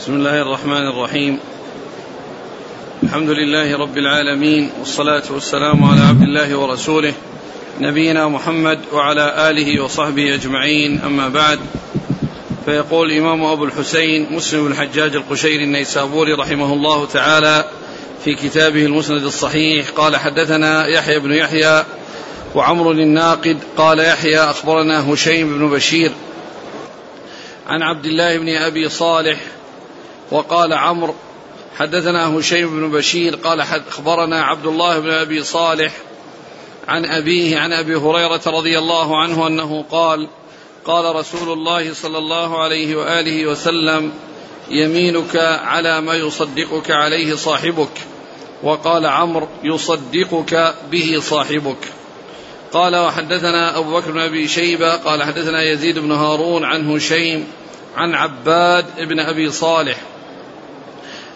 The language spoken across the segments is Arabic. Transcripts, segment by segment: بسم الله الرحمن الرحيم. الحمد لله رب العالمين، والصلاة والسلام على عبد الله ورسوله نبينا محمد وعلى آله وصحبه أجمعين، أما بعد. فيقول الإمام أبو الحسين مسلم الحجاج القشيري النيسابوري رحمه الله تعالى في كتابه المسند الصحيح قال: حدثنا يحيى بن يحيى وعمر الناقد قال يحيى أخبرنا هشيم بن بشير عن عبد الله بن أبي صالح، وقال عمر: حدثنا هشيم بن بشير قال أخبرنا عبد الله بن أبي صالح عن أبيه عن أبي هريرة رضي الله عنه أنه قال: قال رسول الله صلى الله عليه وآله وسلم: يمينك على ما يصدقك عليه صاحبك. وقال عمرو: يصدقك به صاحبك. قال: وحدثنا أبو بكر بن أبي شيبة قال حدثنا يزيد بن هارون عن هشيم عن عباد بن أبي صالح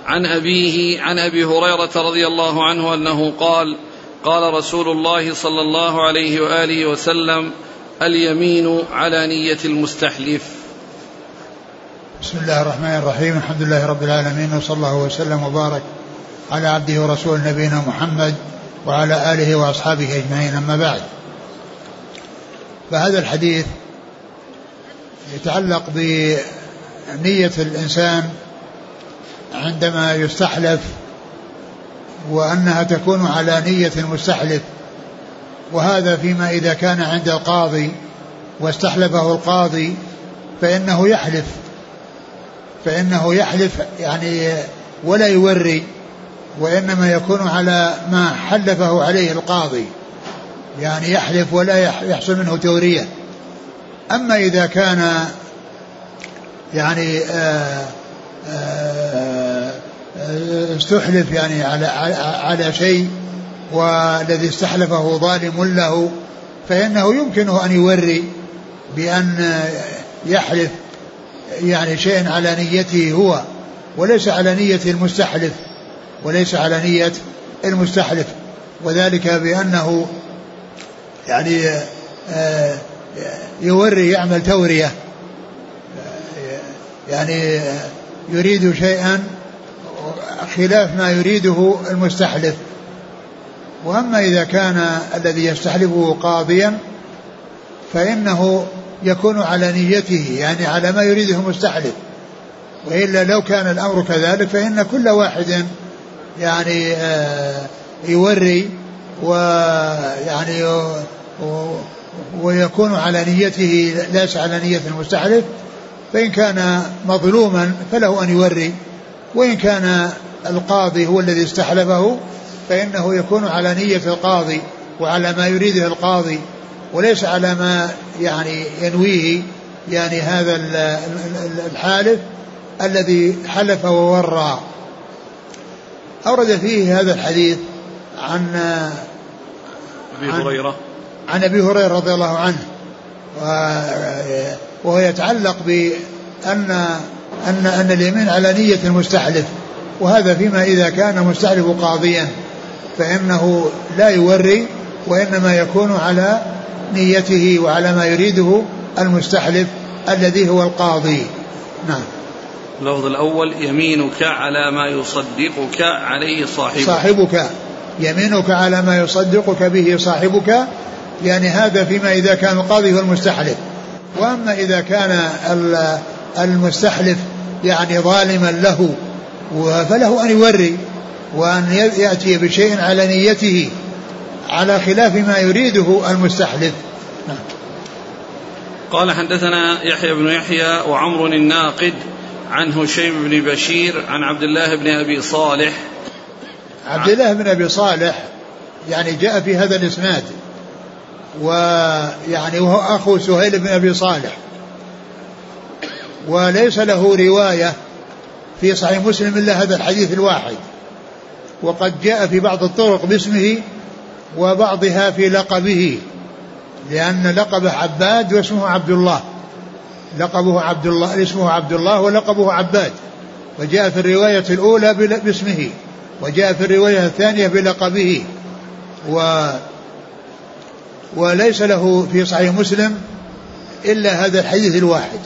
عن أبيه عن أبي هريرة رضي الله عنه أنه قال: قال رسول الله صلى الله عليه وآله وسلم: اليمين على نية المستحلف. بسم الله الرحمن الرحيم. الحمد لله رب العالمين، وصلى الله وسلم وبارك على عبده ورسوله نبينا محمد وعلى آله وأصحابه أجمعين، أما بعد. فهذا الحديث يتعلق بنية الإنسان عندما يستحلف، وأنها تكون على نية المستحلف، وهذا فيما إذا كان عند القاضي واستحلفه القاضي فإنه يحلف يعني ولا يوري، وإنما يكون على ما حلفه عليه القاضي، يعني يحلف ولا يحصل منه تورية. أما إذا كان يعني استحلف يعني على شيء والذي استحلفه ظالم له، فإنه يمكنه أن يوري بأن يحلف يعني شيئا على نيته هو، وليس على نية المستحلف، وذلك بأنه يعني يوري، يعمل تورية، يعني يريد شيئا خلاف ما يريده المستحلف. وأما إذا كان الذي يستحلفه قاضيا فإنه يكون على نيته، يعني على ما يريده المستحلف، وإلا لو كان الأمر كذلك فإن كل واحد يعني يوري ويعني ويكون على نيته ليس على نية المستحلف. فإن كان مظلوما فله أن يوري، وإن كان القاضي هو الذي استحلفه فإنه يكون على نية القاضي وعلى ما يريده القاضي، وليس على ما يعني ينويه يعني هذا الحالف الذي حلف وورى. أورد فيه هذا الحديث عن أبي هريرة رضي الله عنه، وهو يتعلق بأن أن اليمين على نية المستحلف، وهذا فيما إذا كان مستحلف قاضيا فإنه لا يوري، وإنما يكون على نيته وعلى ما يريده المستحلف الذي هو القاضي. نعم. اللفظ الأول: يمينك على ما يصدقك عليه صاحبك. يمينك على ما يصدقك به صاحبك، يعني هذا فيما إذا كان القاضي هو المستحلف. وأما إذا كان المستحلف يعني ظالما له فله أن يوري وأن يأتي بشيء على نيته على خلاف ما يريده المستحلف. قال: حدثنا يحيى بن يحيى وعمر الناقد عن هشيم بن بشير عن عبد الله بن أبي صالح. عبد الله بن أبي صالح يعني جاء في هذا الإسناد، ويعني وهو أخو سهيل بن أبي صالح، وليس له رواية في صحيح مسلم إلا هذا الحديث الواحد، وقد جاء في بعض الطرق باسمه وبعضها في لقبه، لأن لقبه عباد واسمه عبد الله، اسمه عبد الله ولقبه عباد، وجاء في الرواية الأولى باسمه وجاء في الرواية الثانية بلقبه. وليس له في صحيح مسلم إلا هذا الحديث الواحد.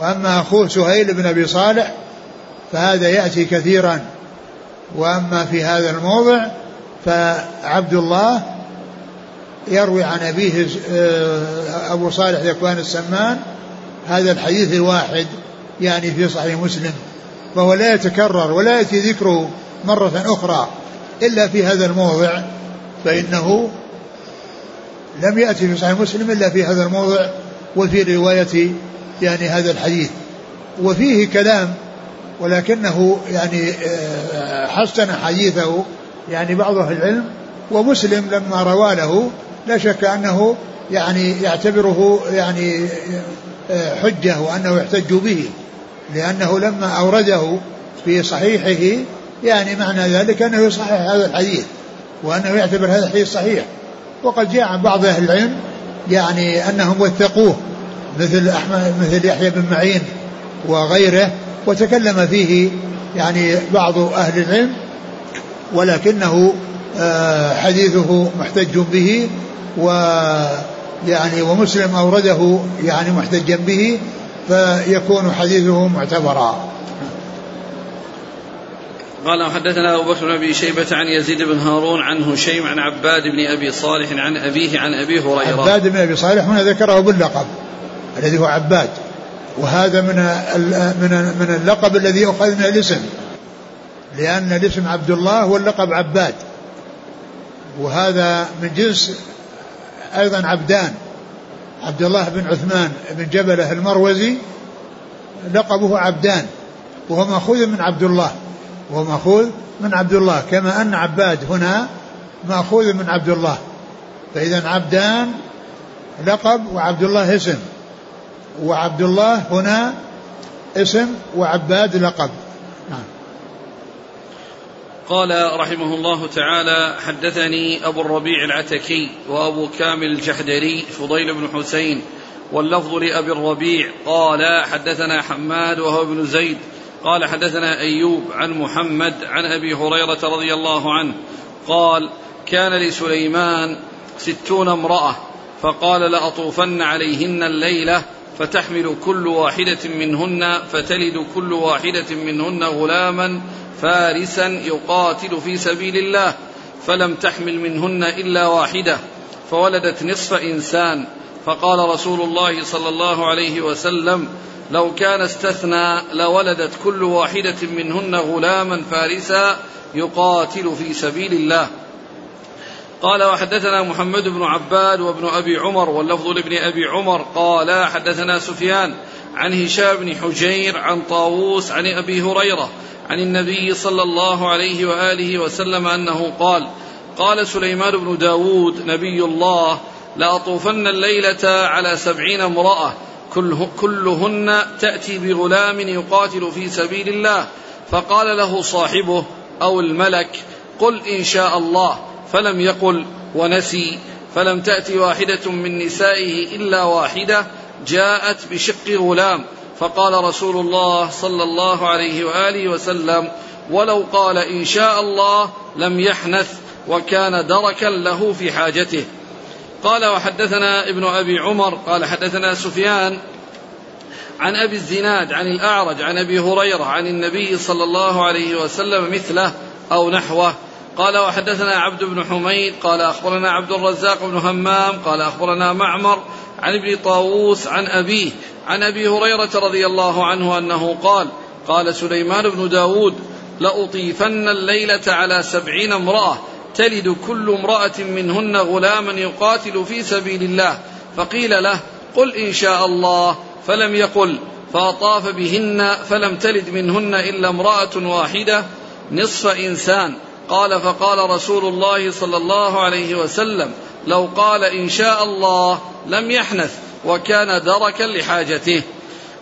وأما أخوه سهيل بن أبي صالح فهذا يأتي كثيرا. وأما في هذا الموضع فعبد الله يروي عن أبيه أبو صالح ذكوان السمان هذا الحديث الواحد يعني في صحيح مسلم، فهو لا يتكرر ولا يأتي ذكره مرة أخرى إلا في هذا الموضع، فإنه لم يأتي في صحيح مسلم إلا في هذا الموضع وفي رواية يعني هذا الحديث. وفيه كلام ولكنه يعني حسن حديثه يعني بعض أهل العلم، ومسلم لما روى له لا شك أنه يعني يعتبره يعني حجة وأنه يحتج به، لأنه لما أورده في صحيحه يعني معنى ذلك أنه يصحح هذا الحديث وأنه يعتبر هذا الحديث صحيح. وقد جاء بعض أهل العلم يعني أنهم وثقوه مثل يحيى بن معين وغيره، وتكلم فيه يعني بعض أهل العلم، ولكنه حديثه محتج به، ويعني ومسلم أورده يعني محتجا به، فيكون حديثه معتبرا. قال حدثنا أبو بكر بن أبي شيبة عن يزيد بن هارون عن هشيم عن عباد بن أبي صالح عن أبيه عن أبي هريرة. عباد بن أبي صالح هنا ذكره باللقب الذي هو عباد، وهذا من اللقب الذي أخذ من الاسم، لأن الاسم عبد الله واللقب عباد، وهذا من جنس أيضا عبدان، عبد الله بن عثمان بن جبله المروزي لقبه عبدان وهو مأخوذ من عبد الله، وهو مأخوذ من عبد الله كما أن عباد هنا مأخوذ من عبد الله، فإذا عبدان لقب وعبد الله اسم، وعبد الله هنا اسم وعباد لقب. قال رحمه الله تعالى حدثني أبو الربيع العتكي وأبو كامل الجحدري فضيل بن حسين، واللفظ لأبي الربيع قال حدثنا حماد وهو ابن زيد قال حدثنا أيوب عن محمد عن أبي هريرة رضي الله عنه قال كان لسليمان 60 امرأة فقال لأطوفن عليهن الليلة فتحمل كل واحدة منهن فتلد كل واحدة منهن غلاما فارسا يقاتل في سبيل الله، فلم تحمل منهن إلا واحدة فولدت نصف إنسان، فقال رسول الله صلى الله عليه وسلم لو كان استثنى لولدت كل واحدة منهن غلاما فارسا يقاتل في سبيل الله. قال وحدثنا محمد بن عباد وابن أبي عمر واللفظ لابن أبي عمر قال حدثنا سفيان عن هشام بن حجير عن طاووس عن أبي هريرة عن النبي صلى الله عليه وآله وسلم أنه قال قال سليمان بن داود نبي الله لأطوفن الليلة على 70 امرأة كلهن تأتي بغلام يقاتل في سبيل الله، فقال له صاحبه أو الملك قل إن شاء الله، فلم يقل ونسي، فلم تأتي واحدة من نسائه إلا واحدة جاءت بشق غلام، فقال رسول الله صلى الله عليه وآله وسلم ولو قال إن شاء الله لم يحنث، وكان دركا له في حاجته. قال وحدثنا ابن أبي عمر قال حدثنا سفيان عن أبي الزناد عن الأعرج عن أبي هريرة عن النبي صلى الله عليه وسلم مثله أو نحوه. قال وحدثنا عبد بن حميد قال أخبرنا عبد الرزاق بن همام قال أخبرنا معمر عن ابن طاووس عن أبيه عن أبي هريرة رضي الله عنه أنه قال قال سليمان بن داود لأطيفن الليلة على 70 امرأة تلد كل امرأة منهن غلاما يقاتل في سبيل الله، فقيل له قل إن شاء الله فلم يقل، فأطاف بهن فلم تلد منهن إلا امرأة واحدة نصف إنسان. قال فقال رسول الله صلى الله عليه وسلم لو قال إن شاء الله لم يحنث، وكان دركا لحاجته.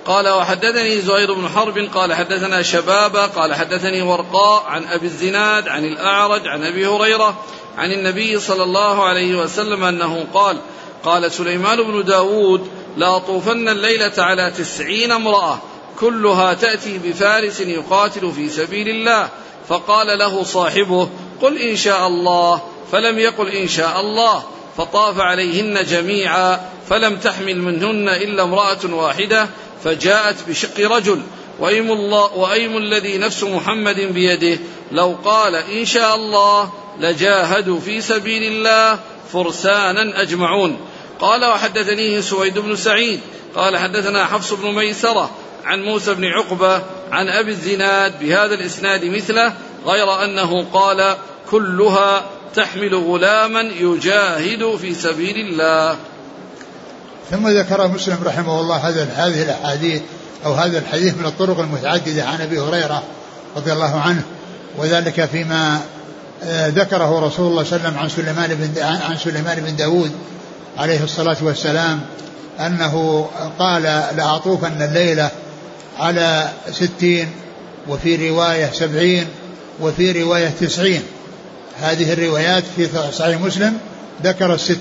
قال وحدثني زهير بن حرب قال حدثنا شبابة قال حدثني ورقاء عن أبي الزناد عن الأعرج عن أبي هريرة عن النبي صلى الله عليه وسلم أنه قال قال سليمان بن داود لأطوفن الليلة على 90 امرأة كلها تأتي بفارس يقاتل في سبيل الله، فقال له صاحبه قل إن شاء الله، فلم يقل إن شاء الله، فطاف عليهن جميعا فلم تحمل منهن إلا امرأة واحدة فجاءت بشق رجل، وأيم الذي نفس محمد بيده لو قال إن شاء الله لجاهدوا في سبيل الله فرسانا أجمعون. قال وحدثنيه سويد بن سعيد قال حدثنا حفص بن ميسرة عن موسى بن عقبة عن أبي الزناد بهذا الإسناد مثله غير أنه قال كلها تحمل غلاما يجاهد في سبيل الله. ثم ذكر مسلم رحمه الله هذه الأحاديث أو هذا الحديث من الطرق المتعددة عن أبي هريرة رضي الله عنه, وذلك فيما ذكره رسول الله صلى الله عليه وسلم عن سليمان بن داود عليه الصلاة والسلام أنه قال لأطوفن الليلة على 60 وفي رواية 70 وفي رواية 90. هذه الروايات في صحيح مسلم ذكر 60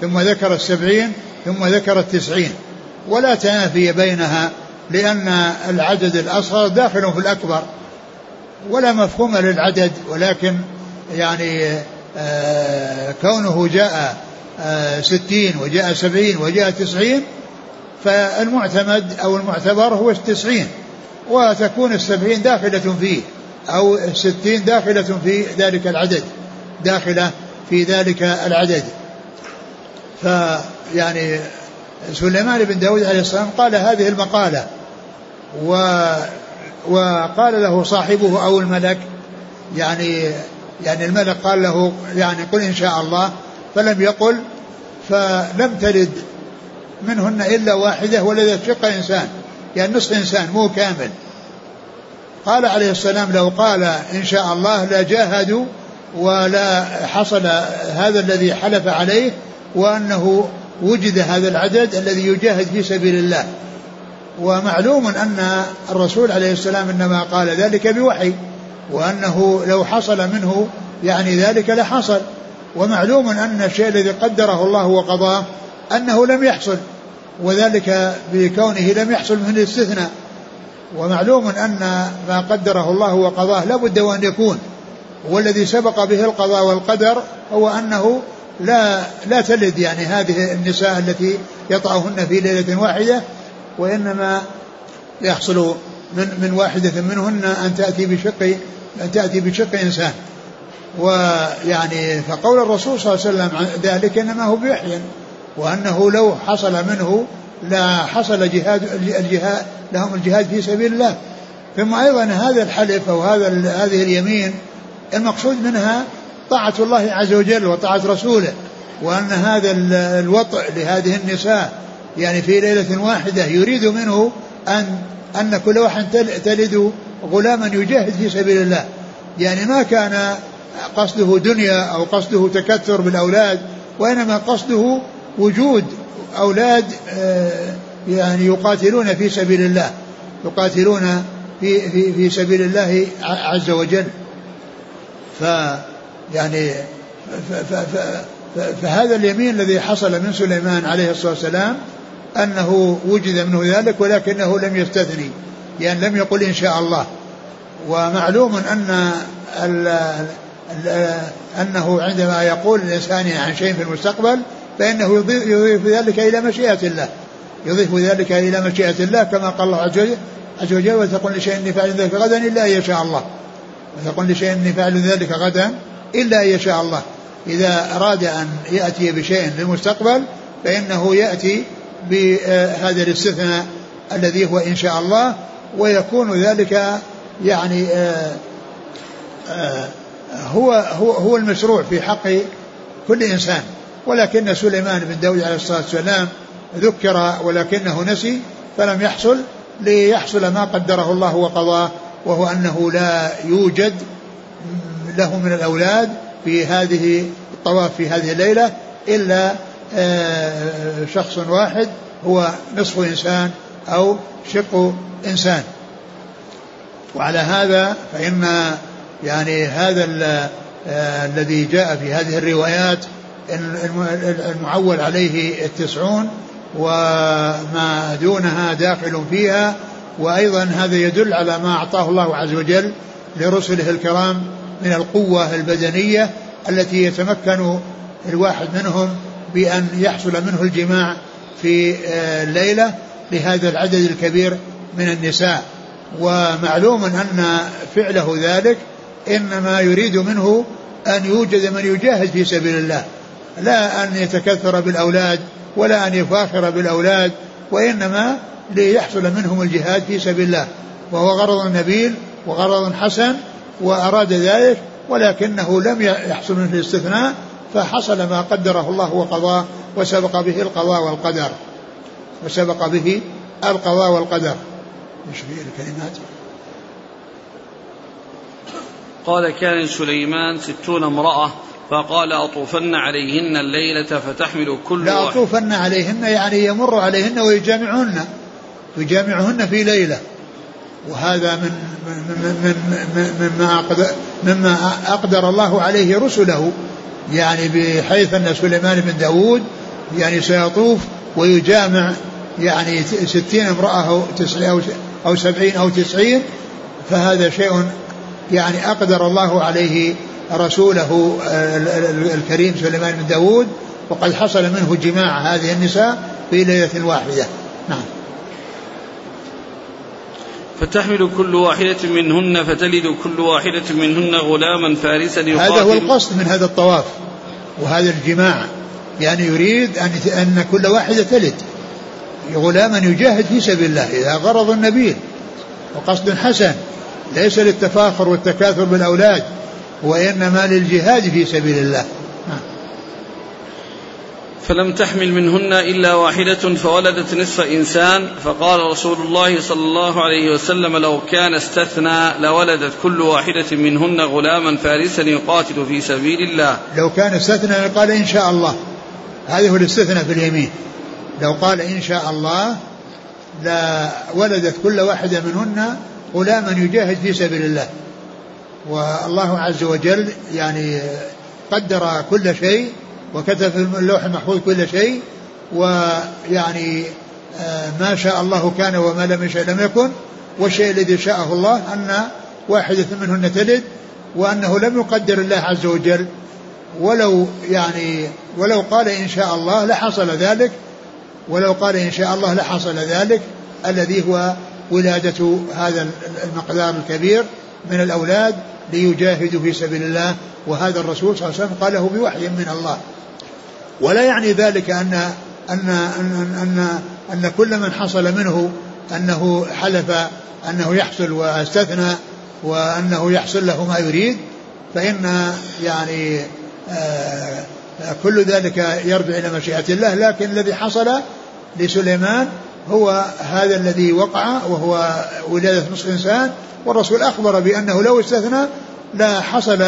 ثم ذكر 70 ثم ذكر 90 ولا تنافي بينها, لأن العدد الأصغر داخل في الأكبر ولا مفهوم للعدد, ولكن يعني كونه جاء 60 وجاء 70 وجاء 90 فالمعتمد أو المعتبر هو 90, وتكون 70 داخلة فيه أو 60 داخلة في ذلك العدد فيعني سليمان بن داود عليه السلام قال هذه المقالة وقال له صاحبه أو الملك, يعني الملك قال له يعني قل إن شاء الله فلم يقل, فلم تلد منهن إلا واحدة ولدت شق إنسان, يعني نصف إنسان مو كامل. قال عليه السلام لو قال إن شاء الله لا جاهدوا ولا حصل هذا الذي حلف عليه, وأنه وجد هذا العدد الذي يجاهد في سبيل الله. ومعلوم أن الرسول عليه السلام إنما قال ذلك بوحي, وأنه لو حصل منه يعني ذلك لحصل, ومعلوم أن الشيء الذي قدره الله وقضاه أنه لم يحصل, وذلك بكونه لم يحصل من الاستثناء. ومعلوم أن ما قدره الله وقضاه لا بد وأن يكون, والذي سبق به القضاء والقدر هو أنه لا تلد يعني هذه النساء التي يطعهن في ليلة واحدة, وإنما يحصل من واحدة منهن أن تأتي بشق إنسان. ويعني فقول الرسول صلى الله عليه وسلم ذلك إنما هو بوحي, وأنه لو حصل منه لا حصل الجهاد في سبيل الله. ثم أيضا هذا الحلف أو هذه اليمين المقصود منها طاعة الله عز وجل وطاعة رسوله, وأن هذا الوطء لهذه النساء يعني في ليلة واحدة يريد منه أن كل واحد تلد غلاما يجاهد في سبيل الله, يعني ما كان قصده دنيا أو قصده تكثر بالأولاد, وإنما قصده وجود أولاد يعني يقاتلون في سبيل الله, يقاتلون في سبيل الله عز وجل. يعني فهذا اليمين الذي حصل من سليمان عليه الصلاة والسلام أنه وجد منه ذلك, ولكنه لم يستثني, يعني لم يقل إن شاء الله. ومعلوم أنه عندما يقول الإنسان عن شيء في المستقبل فإنه يضيف ذلك إلى مشيئة الله, كما قال الله عز وجل وتقول لشيء إني فاعل ذلك غدا إلا أن يشاء الله, إذا أراد أن يأتي بشيء للمستقبل فإنه يأتي بهذا الاستثناء الذي هو إن شاء الله, ويكون ذلك يعني هو المشروع في حق كل إنسان. ولكن سليمان بن داود عليه الصلاة والسلام ذكر ولكنه نسي فلم يحصل, ليحصل ما قدره الله وقضاه, وهو أنه لا يوجد له من الأولاد في هذه الطواف في هذه الليلة إلا شخص واحد هو نصف إنسان أو شق إنسان. وعلى هذا فإن يعني هذا الذي جاء في هذه الروايات المعول عليه 90 وما دونها داخل فيها. وأيضا هذا يدل على ما أعطاه الله عز وجل لرسله الكرام من القوة البدنية التي يتمكن الواحد منهم بأن يحصل منه الجماع في الليلة لهذا العدد الكبير من النساء. ومعلوم أن فعله ذلك إنما يريد منه أن يوجد من يجاهد في سبيل الله، لا أن يتكثر بالأولاد ولا أن يفاخر بالأولاد، وإنما ليحصل منهم الجهاد في سبيل الله، وهو غرض نبيل وغرض حسن وأراد ذلك، ولكنه لم يحصل منه الاستثناء، فحصل ما قدره الله وقضاه، وسبق به القضاء والقدر، وسبق به القضاء والقدر. مش في الكلمات. قال كان سليمان 60 امرأة، فقال أطوفن عليهن الليلة فتحمل كل واحد. لا أطوفن عليهن يعني يمر عليهن ويجامعهن في ليلة، وهذا مما أقدر الله عليه رسله، يعني بحيث أن سليمان بن داود يعني سيطوف ويجامع يعني 60 امرأة أو 70 أو 90، فهذا شيء يعني أقدر الله عليه رسوله الكريم سليمان بن داود، وقد حصل منه جماع هذه النساء في ليلة واحدة. نعم. فتحمل كل واحدة منهن فتلد كل واحدة منهن غلاما فارسا يقاتل. هذا هو القصد من هذا الطواف وهذا الجماع، يعني يريد أن كل واحدة تلد غلاما يجاهد في سبيل الله، إذا غرض النبيل وقصد حسن، ليس للتفاخر والتكاثر بالأولاد، وإنما للجهاد في سبيل الله. فلم تحمل منهن إلا واحدة فولدت نصف إنسان، فقال رسول الله صلى الله عليه وسلم لو كان استثنى لولدت كل واحدة منهن غلاما فارسا يقاتل في سبيل الله. لو كان استثنى قال إن شاء الله، هذا هو الاستثناء في اليمين، لو قال إن شاء الله لا ولدت كل واحدة منهن غلاما يجاهد في سبيل الله، والله عز وجل يعني قدر كل شيء وكتب في اللوح المحفوظ كل شيء، ويعني ما شاء الله كان وما لم يشاء لم يكن، والشيء الذي شاءه الله أن واحدة منهن تلد، وأنه لم يقدر الله عز وجل، ولو قال إن شاء الله لحصل ذلك، ولو قال إن شاء الله لحصل ذلك، الذي هو ولادة هذا المقدار الكبير من الأولاد ليجاهدوا في سبيل الله، وهذا الرسول صلى الله عليه وسلم قاله بوحي من الله. ولا يعني ذلك أن أن أن أن, أن كل من حصل منه أنه حلف أنه يحصل واستثنى وأنه يحصل له ما يريد، فإن يعني كل ذلك يرجع إلى مشيئة الله، لكن الذي حصل لسليمان هو هذا الذي وقع، وهو ولادة نصف إنسان، والرسول أخبر بأنه لو استثنى لا حصل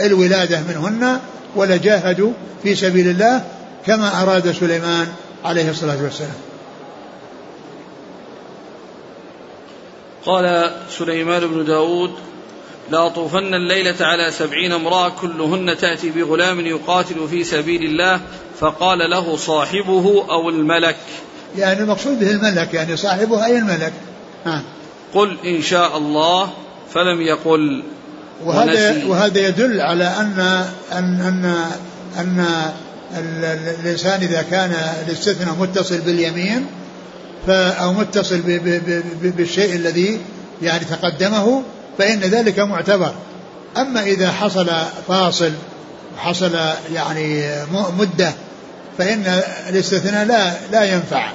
الولادة منهن ولا جاهدوا في سبيل الله كما أراد سليمان عليه الصلاة والسلام. قال سليمان بن داود لا طوفن الليلة على 70 امرأة كلهن تأتي بغلام يقاتل في سبيل الله، فقال له صاحبه أو الملك، يعني المقصود به الملك، يعني صاحبه أي الملك، قل إن شاء الله فلم يقل. وهذا يدل على أن الإنسان إذا كان الاستثناء متصل باليمين أو متصل بالشيء الذي يعني تقدمه فإن ذلك معتبر، أما إذا حصل فاصل حصل يعني مدة فإن الاستثناء لا ينفع،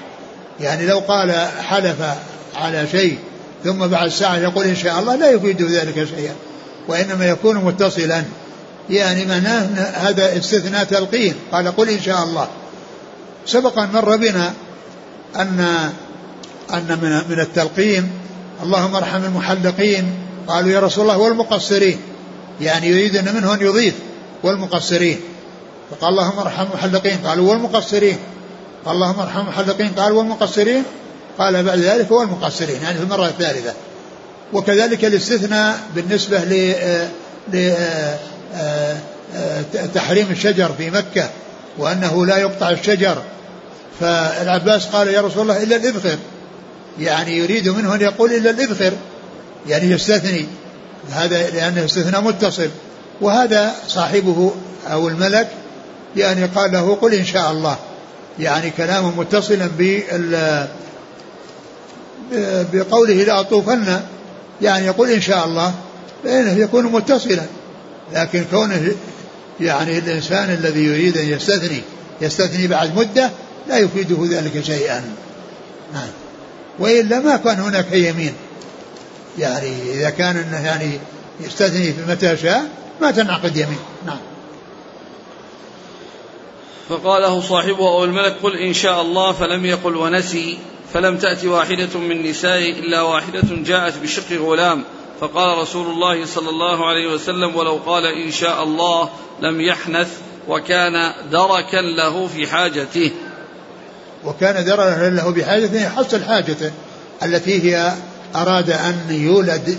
يعني لو قال حلف على شيء ثم بعد ساعة يقول إن شاء الله لا يفيد ذلك شيئا، وإنما يكون متصلا، يعني معناه هذا استثناء تلقين، قال قل إن شاء الله. سبق أن مر بنا أن من التلقين اللهم ارحم المحلقين، قالوا يا رسول الله والمقصرين، يعني يريد أن منه أن يضيف والمقصرين، فقال اللهم ارحم المحلقين، قالوا والمقصرين، قال اللهم ارحم المحلقين، قالوا والمقصرين، قال بعد ذلك والمقصرين، يعني في المرة الثالثة. وكذلك الاستثناء بالنسبة لتحريم الشجر في مكة وأنه لا يقطع الشجر، فالعباس قال يا رسول الله إلا الإذخر، يعني يريد منه أن يقول إلا الإذخر، يعني يستثني هذا لأنه استثناء متصل، وهذا صاحبه أو الملك يعني قال له قل إن شاء الله، يعني كلام متصلا بقوله لا أطوفن، يعني يقول إن شاء الله فإنه يكون متصلا. لكن كونه يعني الإنسان الذي يريد أن يستثني بعد مدة لا يفيده ذلك شيئا، وإلا ما كان هناك يمين. يعني إذا كان أنه يعني يستثني في متى شاء ما تنعقد يمين. نعم. فقاله صاحبه أو الملك قل إن شاء الله، فلم يقل ونسي، فلم تأتي واحدة من نسائه إلا واحدة جاءت بشق غلام، فقال رسول الله صلى الله عليه وسلم ولو قال إن شاء الله لم يحنث، وكان دركا له في حاجته. وكان دركا له بحاجته يحصل حاجته التي هي أراد أن يولد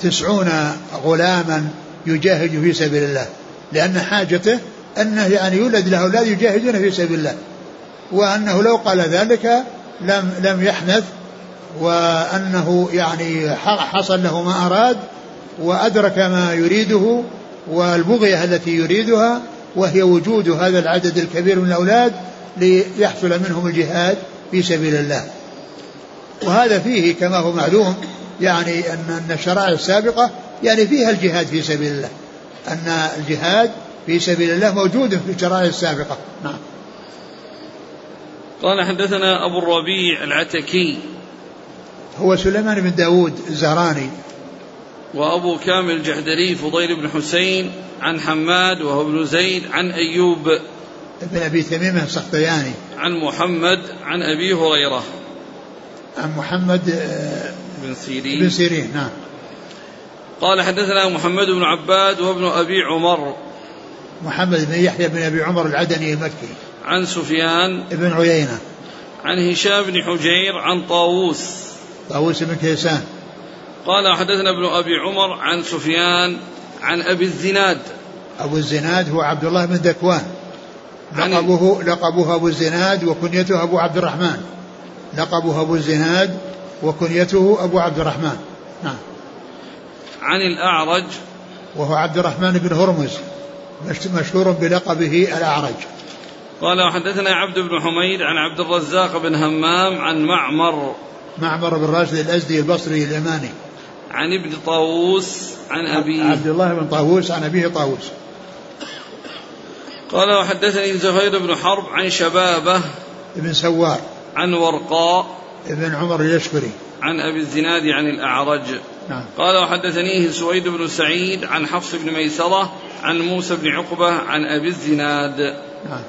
90 غلاما يجاهد في سبيل الله، لأن حاجته أنه يعني يولد له أولاد يجاهدون في سبيل الله، وأنه لو قال ذلك لم يحنث، وأنه يعني حصل له ما أراد وأدرك ما يريده والبغية التي يريدها، وهي وجود هذا العدد الكبير من الأولاد ليحصل منهم الجهاد في سبيل الله. وهذا فيه كما هو معلوم يعني أن الشرائع السابقة يعني فيها الجهاد في سبيل الله، أن الجهاد في سبيل الله موجود في الشرائع السابقة. نعم. قال حدثنا أبو الربيع العتكي هو سليمان بن داود الزهراني، وأبو كامل الجحدري فضيل بن حسين عن حماد وهو ابن زيد عن أيوب ابن أبي تميمة السختياني عن محمد عن أبي هريرة عن محمد بن سيرين. نعم. قال حدثنا محمد بن عباد وابن أبي عمر محمد بن يحيى بن أبي عمر العدني المكي عن سفيان بن عيينة عن هشام بن حجير عن طاووس بن كيسان قال حدثنا ابن أبي عمر عن سفيان عن أبي الزناد. أبو الزناد هو عبد الله بن ذكوان، لقبه أبو الزناد وكنيته أبو عبد الرحمن. نعم. عن الأعرج وهو عبد الرحمن بن هرمز مشهور بلقبه الأعرج. قال حدثنا عبد بن حميد عن عبد الرزاق بن همام عن معمر بن راشد الأزدي البصري اليماني عن ابن طاووس عن أبيه عبد الله بن طاووس عن أبيه طاووس. قال حدثني زهير بن حرب عن شبابه ابن سوار عن ورقاء ابن عمر اليشكري عن أبي الزناد عن الأعرج. نعم. قال حدثنيه سويد بن سعيد عن حفص بن ميسرة عن موسى بن عقبة عن أبي الزناد. نعم.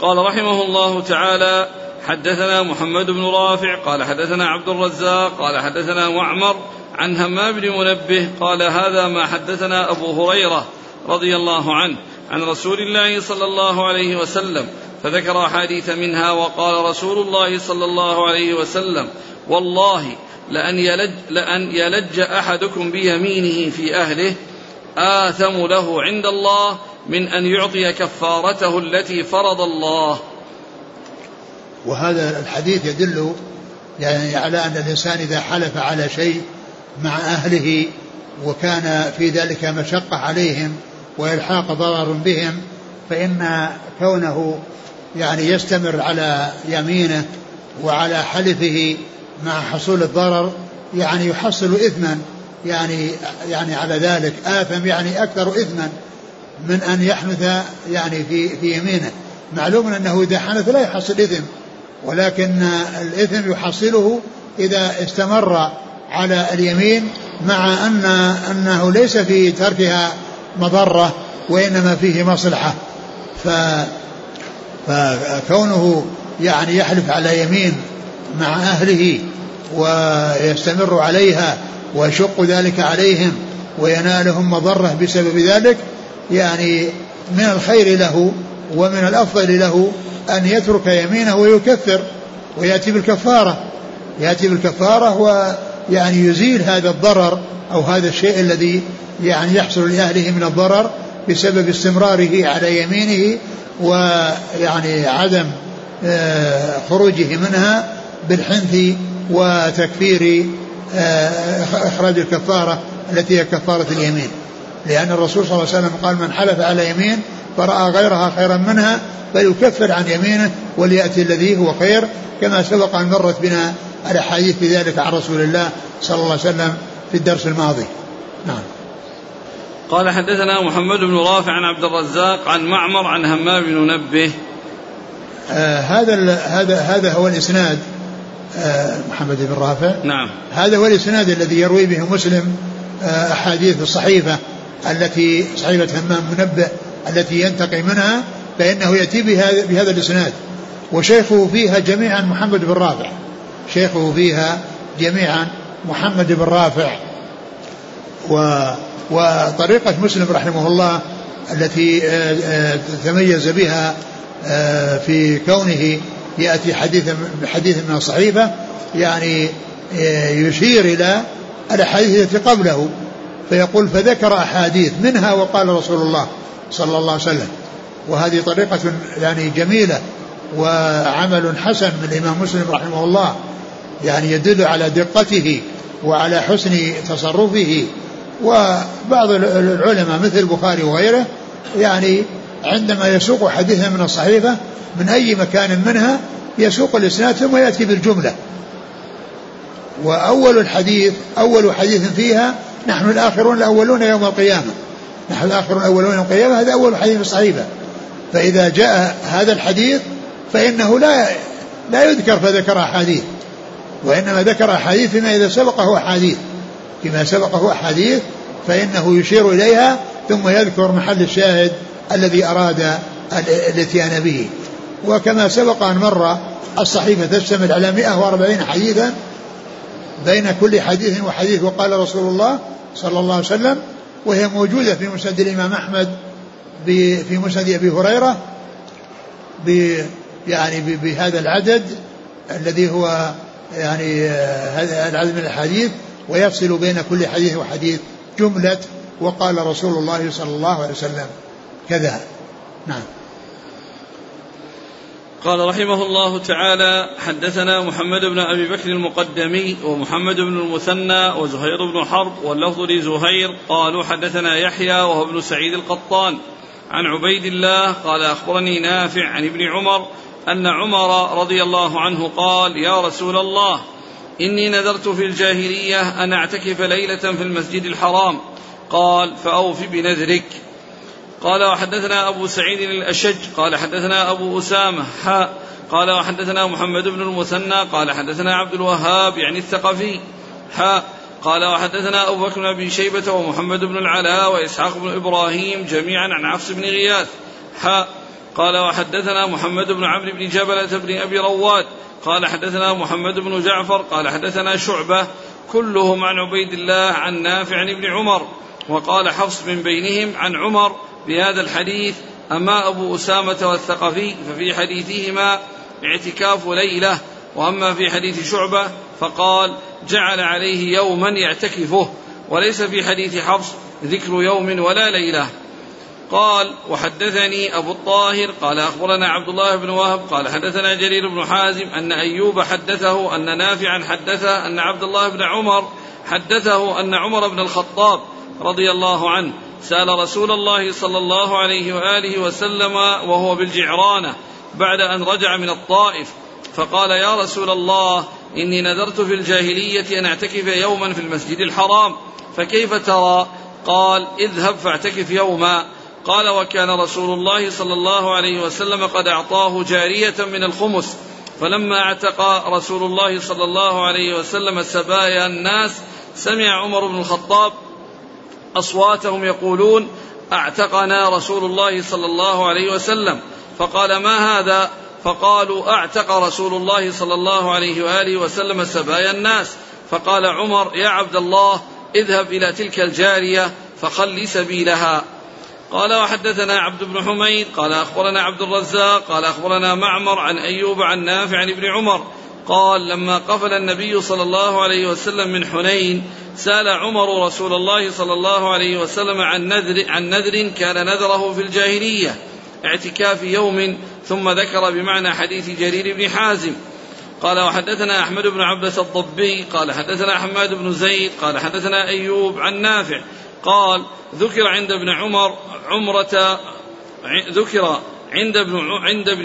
قال رحمه الله تعالى حدثنا محمد بن رافع قال حدثنا عبد الرزاق قال حدثنا معمر عن همام بن منبه قال هذا ما حدثنا أبو هريرة رضي الله عنه عن رسول الله صلى الله عليه وسلم، فذكر أحاديث منها وقال رسول الله صلى الله عليه وسلم والله لأن يلج أحدكم بيمينه في أهله آثم له عند الله من أن يعطي كفارته التي فرض الله. وهذا الحديث يدل يعني على أن الإنسان إذا حلف على شيء مع أهله وكان في ذلك مشقة عليهم وإلحاق ضرر بهم، فإن كونه يعني يستمر على يمينه وعلى حلفه مع حصول الضرر يعني يحصل إثما يعني على ذلك آثم يعني أكثر إثما من أن يحنث يعني في يمينه. معلوم أنه إذا حنث لا يحصل إثم، ولكن الإثم يحصله إذا استمر على اليمين مع أنه ليس في تركها مضرة وإنما فيه مصلحة. فكونه يعني يحلف على يمين مع أهله ويستمر عليها ويشق ذلك عليهم وينالهم مضرة بسبب ذلك يعني من الخير له ومن الأفضل له أن يترك يمينه ويكفر ويأتي بالكفارة ويعني يزيل هذا الضرر أو هذا الشيء الذي يعني يحصل لأهله من الضرر بسبب استمراره على يمينه ويعني عدم خروجه منها بالحنث وتكفير إخراج الكفارة التي هي كفارة اليمين، لأن الرسول صلى الله عليه وسلم قال من حلف على يمين فرأى غيرها خيرا منها فليكفر عن يمينه وليأتي الذي هو خير، كما سبق أن مرت بنا الأحاديث بذلك عن رسول الله صلى الله عليه وسلم في الدرس الماضي. نعم. قال حدثنا محمد بن رافع عن عبد الرزاق عن معمر عن همام بن منبه. هذا هو الإسناد. محمد بن رافع. نعم. هذا هو الإسناد الذي يروي به مسلم أحاديث الصحيفة التي صحيفة همام منبه التي ينتقي منها، فإنه يأتي بهذا الإسناد. وشيخه فيها جميعا محمد بن رافع. شيخه فيها جميعا محمد بن رافع. وطريقة مسلم رحمه الله التي تميز بها في كونه يأتي حديث من الصحيفة، يعني يشير إلى الأحاديث التي قبله، فيقول فذكر أحاديث منها وقال رسول الله صلى الله عليه وسلم. وهذه طريقة يعني جميلة وعمل حسن من الإمام مسلم رحمه الله، يعني يدل على دقته وعلى حسن تصرفه. وبعض العلماء مثل البخاري وغيره يعني عندما يسوق حديثا من الصحيفة من أي مكان منها يسوق الإسناد ثم يأتي بالجملة، وأول الحديث أول حديث فيها نحن الآخرون الأولون يوم القيامة، نحن الآخرون الأولون يوم القيامة، هذا أول حديث الصحيفة. فإذا جاء هذا الحديث فإنه لا يذكر فذكر أحاديث، وإنما ذكر أحاديث فيما إذا سبقه أحاديث، فيما سبقه أحاديث فإنه يشير إليها ثم يذكر محل الشاهد الذي أراد الاتيان به. وكما سبق أن مر الصحيفة تشتمل على 140 حديثا بين كل حديث وحديث وقال رسول الله صلى الله عليه وسلم، وهي موجودة في مسند الإمام أحمد في مسند أبي هريرة يعني بهذا العدد الذي هو يعني هذا العدد من الحديث، ويفصل بين كل حديث وحديث جملة وقال رسول الله صلى الله عليه وسلم كذا. نعم. قال رحمه الله تعالى حدثنا محمد بن أبي بكر المقدمي ومحمد بن المثنى وزهير بن حرب، واللفظ لزهير، قالوا حدثنا يحيى وهو ابن سعيد القطان عن عبيد الله قال أخبرني نافع عن ابن عمر أن عمر رضي الله عنه قال يا رسول الله إني نذرت في الجاهلية أن أعتكف ليلة في المسجد الحرام، قال فأوف بنذرك. قال وحدثنا أبو سعيد الأشج قال حدثنا أبو أسامة قال وحدثنا محمد بن المثنى قال حدثنا عبد الوهاب يعني الثقفي قال وحدثنا أبو بكر بن أبي شيبة ومحمد بن العلاء وإسحاق بن إبراهيم جميعا عن عفص بن غياث قال وحدثنا محمد بن عمرو بن جبلة بن أبي رواد قال حدثنا محمد بن جعفر قال حدثنا شعبة كلهم عن عبيد الله عن نافع عن ابن عمر، وقال حفص من بينهم عن عمر بهذا الحديث. أما أبو أسامة والثقفي ففي حديثهما اعتكاف ليلة، وأما في حديث شعبة فقال جعل عليه يوما يعتكفه، وليس في حديث حفص ذكر يوم ولا ليلة. قال وحدثني أبو الطاهر قال أخبرنا عبد الله بن وهب قال حدثنا جرير بن حازم أن أيوب حدثه أن نافعا حدثه أن عبد الله بن عمر حدثه أن عمر بن الخطاب رضي الله عنه سأل رسول الله صلى الله عليه وآله وسلم وهو بالجعرانة بعد أن رجع من الطائف، فقال يا رسول الله إني نذرت في الجاهلية أن أعتكف يوما في المسجد الحرام فكيف ترى؟ قال اذهب فاعتكف يوما. قال وكان رسول الله صلى الله عليه وسلم قد أعطاه جارية من الخمس، فلما اعتق رسول الله صلى الله عليه وسلم سبايا الناس سمع عمر بن الخطاب أصواتهم يقولون أعتقنا رسول الله صلى الله عليه وسلم، فقال ما هذا؟ فقالوا أعتق رسول الله صلى الله عليه وآله وسلم سبايا الناس. فقال عمر يا عبد الله اذهب إلى تلك الجارية فخلي سبيلها. قال وحدثنا عبد بن حميد قال أخبرنا عبد الرزاق قال أخبرنا معمر عن أيوب عن نافع عن ابن عمر قال لما قفل النبي صلى الله عليه وسلم من حنين سأل عمر رسول الله صلى الله عليه وسلم عن نذر كان نذره في الجاهلية اعتكاف يوم، ثم ذكر بمعنى حديث جرير بن حازم. قال وحدثنا أحمد بن عبدة الضبي قال حدثنا حماد بن زيد قال حدثنا أيوب عن نافع قال ذكر عند ابن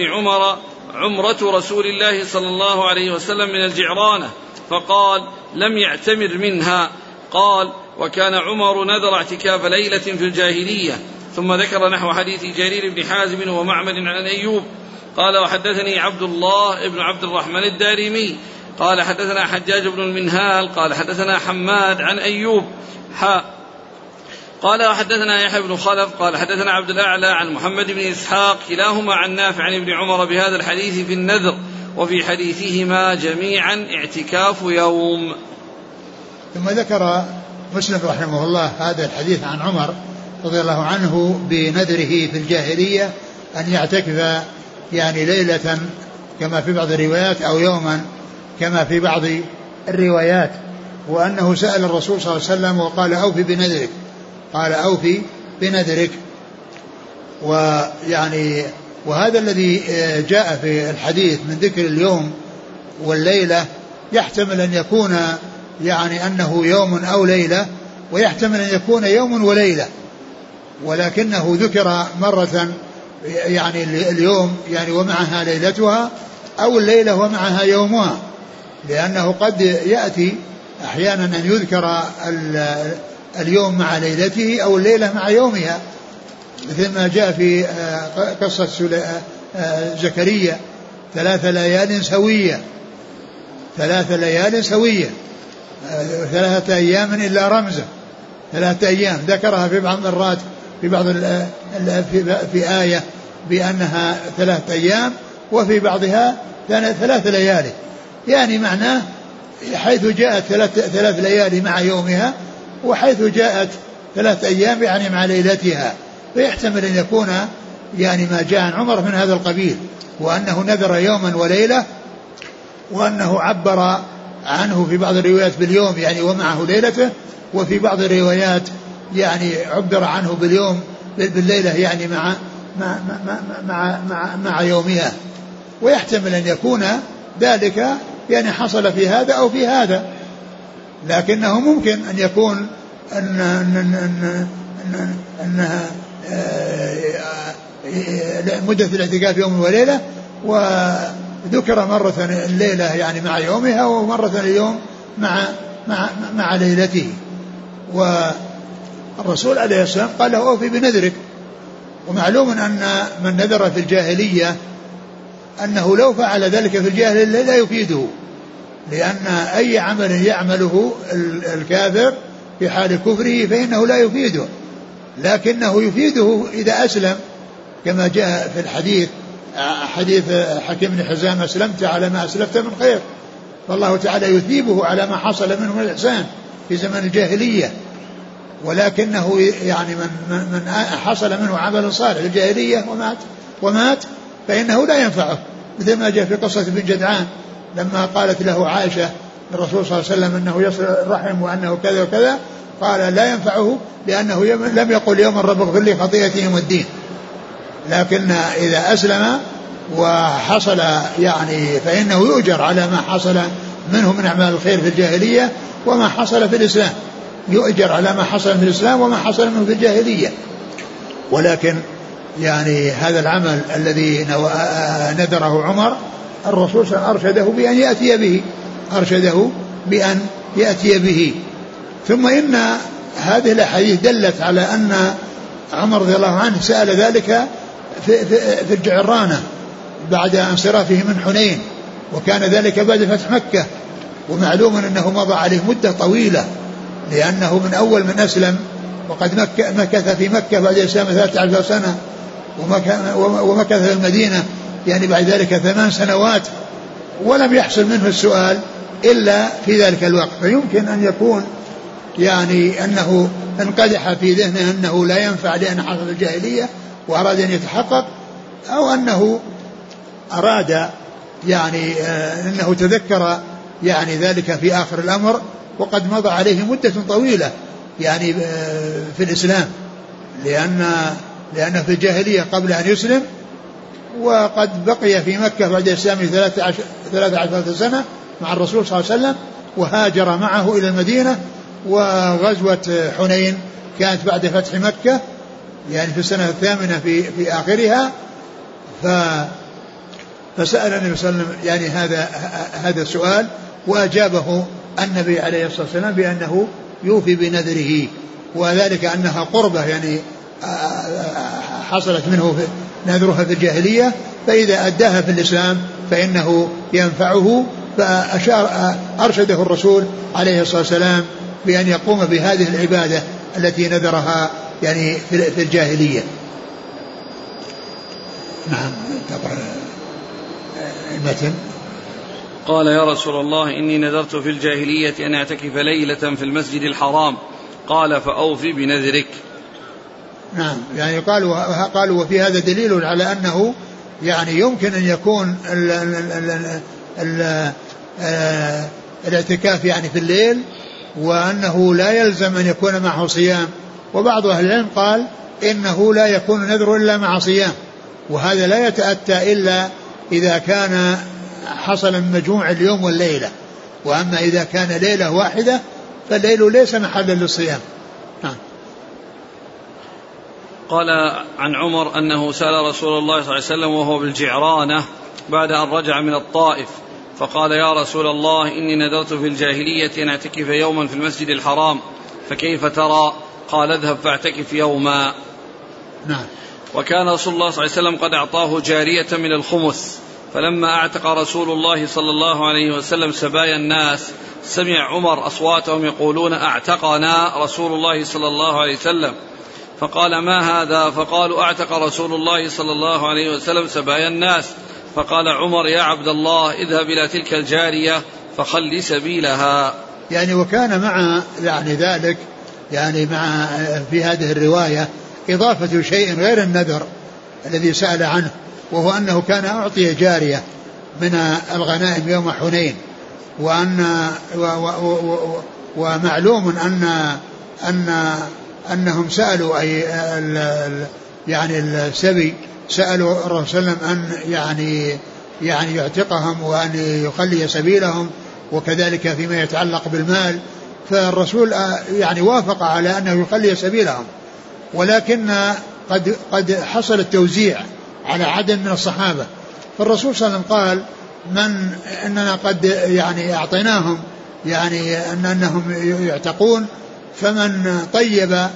عمر عمرة رسول الله صلى الله عليه وسلم من الجعرانة، فقال لم يعتمر منها. قال وكان عمر نذر اعتكاف ليلة في الجاهلية. ثم ذكر نحو حديث جرير بن حازم ومعمر عن أيوب قال وحدثني عبد الله بن عبد الرحمن الدارمي قال حدثنا حجاج بن المنهال قال حدثنا حماد عن أيوب قال وحدثنا يحيى بن خلف قال حدثنا عبد الأعلى عن محمد بن إسحاق كلاهما عن نافع عن ابن عمر بهذا الحديث في النذر, وفي حديثهما جميعا اعتكاف يوم. ثم ذكر مسلم رحمه الله هذا الحديث عن عمر رضي الله عنه بنذره في الجاهلية أن يعتكف يعني ليلة كما في بعض الروايات أو يوما كما في بعض الروايات, وأنه سأل الرسول صلى الله عليه وسلم وقال أوفي بنذرك, قال أوفي بنذرك. ويعني وهذا الذي جاء في الحديث من ذكر اليوم والليلة يحتمل أن يكون يعني أنه يوم أو ليلة, ويحتمل أن يكون يوم وليلة, ولكنه ذكر مرة يعني اليوم يعني ومعها ليلتها أو الليلة ومعها يومها, لأنه قد يأتي أحيانا أن يذكر اليوم مع ليلته أو الليلة مع يومها, مثل ما جاء في قصة زكريا 3 ليال سوية 3 ليال سوية 3 أيام إلا رمزا, 3 أيام ذكرها في بعض مرات في بعض في آية بأنها 3 أيام وفي بعضها 3 ليالي, يعني معناه حيث جاءت 3 ليالي مع يومها وحيث جاءت 3 أيام يعني مع ليلتها, فيحتمل أن يكون يعني ما جاء عن عمر من هذا القبيل, وأنه نذر يوما وليلة, وأنه عبر عنه في بعض الروايات باليوم يعني ومعه ليلته, وفي بعض الروايات يعني عبر عنه باليوم بالليلة يعني مع يومها, ويحتمل أن يكون ذلك يعني حصل في هذا أو في هذا, لكنه ممكن أن يكون أن مدة الاعتكاف يوم وليلة, وذكر مرة الليلة يعني مع يومها ومرة اليوم مع ليلته. والرسول عليه السلام قال له أوفي بنذرك, ومعلوم أن من نذر في الجاهلية أنه لو فعل ذلك في الجاهلية لا يفيده, لأن أي عمل يعمله الكافر في حال كفره فإنه لا يفيده, لكنه يفيده إذا أسلم, كما جاء في الحديث حديث حكيم بن حزام أسلمت على ما أسلفت من خير, فالله تعالى يثيبه على ما حصل منه من الإحسان في زمن الجاهلية, ولكنه يعني من حصل منه عمل صالح الجاهلية ومات فإنه لا ينفعه, مثل ما جاء في قصة ابن جدعان لما قالت له عائشة الرسول صلى الله عليه وسلم أنه يصل الرحم وأنه كذا وكذا, قال لا ينفعه لأنه لم يقل يوم رب اغفر لي خطيئتهم الدين, لكن إذا أسلم وحصل يعني فإنه يؤجر على ما حصل منه من أعمال الخير في الجاهلية وما حصل في الإسلام, يؤجر على ما حصل في الإسلام وما حصل منه في الجاهلية. ولكن يعني هذا العمل الذي نذره عمر الرسول أرشده بأن يأتي به, أرشده بأن يأتي به. ثم إن هذه الأحاديث دلت على أن عمر رضي الله عنه سأل ذلك في الجعرانة بعد انصرافه من حنين, وكان ذلك بعد فتح مكة, ومعلوم أنه مضى عليه مدة طويلة, لأنه من أول من أسلم وقد مكث في مكة بعد إسلام 13 سنة, ومكث في المدينة يعني بعد ذلك 8 سنوات, ولم يحصل منه السؤال إلا في ذلك الوقت, فيمكن أن يكون يعني أنه انقدح في ذهنه أنه لا ينفع لأن حصل الجاهلية وأراد أن يتحقق, أو أنه أراد يعني أنه تذكر يعني ذلك في آخر الأمر وقد مضى عليه مدة طويلة يعني في الإسلام, لأنه في الجاهلية قبل أن يسلم, وقد بقي في مكة بعد إسلامه 13 سنة مع الرسول صلى الله عليه وسلم, وهاجر معه إلى المدينة, وغزوة حنين كانت بعد فتح مكة يعني في السنة 8 في آخرها. فسأل النبي صلى الله عليه وسلم يعني هذا السؤال, وأجابه النبي عليه الصلاة والسلام بأنه يوفي بنذره, وذلك أنها قربة يعني حصلت منه نذرها في الجاهلية, فإذا أداها في الإسلام فإنه ينفعه. فأرشده الرسول عليه الصلاة والسلام بأن يقوم بهذه العبادة التي نذرها يعني في الجاهلية. نعم تقرأ المتن. قال يا رسول الله إني نذرت في الجاهلية أن أعتكف ليلة في المسجد الحرام, قال فأوفي بنذرك. نعم يعني قالوا وفي هذا دليل على أنه يعني يمكن أن يكون الاعتكاف يعني في الليل, وأنه لا يلزم أن يكون معه صيام, وبعض أهل العلم قال إنه لا يكون نذر إلا مع صيام, وهذا لا يتأتى إلا إذا كان حصل من مجموع اليوم والليلة, وأما إذا كان ليلة واحدة فالليل ليس محلا للصيام. قال عن عمر أنه سأل رسول الله صلى الله عليه وسلم وهو بالجعرانة بعد أن رجع من الطائف, فقال يا رسول الله إني نذرت في الجاهلية أن أعتكف يوما في المسجد الحرام فكيف ترى؟ قال اذهب فاعتكف يوما. نعم. وكان رسول الله صلى الله عليه وسلم قد أعطاه جارية من الخمس, فلما أعتق رسول الله صلى الله عليه وسلم سبايا الناس سمع عمر أصواتهم يقولون أعتقنا رسول الله صلى الله عليه وسلم, فقال ما هذا؟ فقالوا أعتق رسول الله صلى الله عليه وسلم سبايا الناس. فقال عمر يا عبد الله اذهب إلى تلك الجارية فخلي سبيلها. يعني وكان مع يعني ذلك يعني مع في هذه الرواية إضافة شيء غير النذر الذي سأل عنه, وهو أنه كان أعطي جارية من الغنائم يوم حنين, وأن ومعلوم أنهم سألوا أي يعني السبي سألوا الرسول صلى الله عليه وسلم أن يعني يعتقهم وأن يخلي سبيلهم, وكذلك فيما يتعلق بالمال, فالرسول يعني وافق على أنه يخلي سبيلهم, ولكن قد حصل التوزيع على عدد من الصحابة, فالرسول صلى الله عليه وسلم قال من أننا قد يعني أعطيناهم يعني أنهم يعتقون, فمن طيب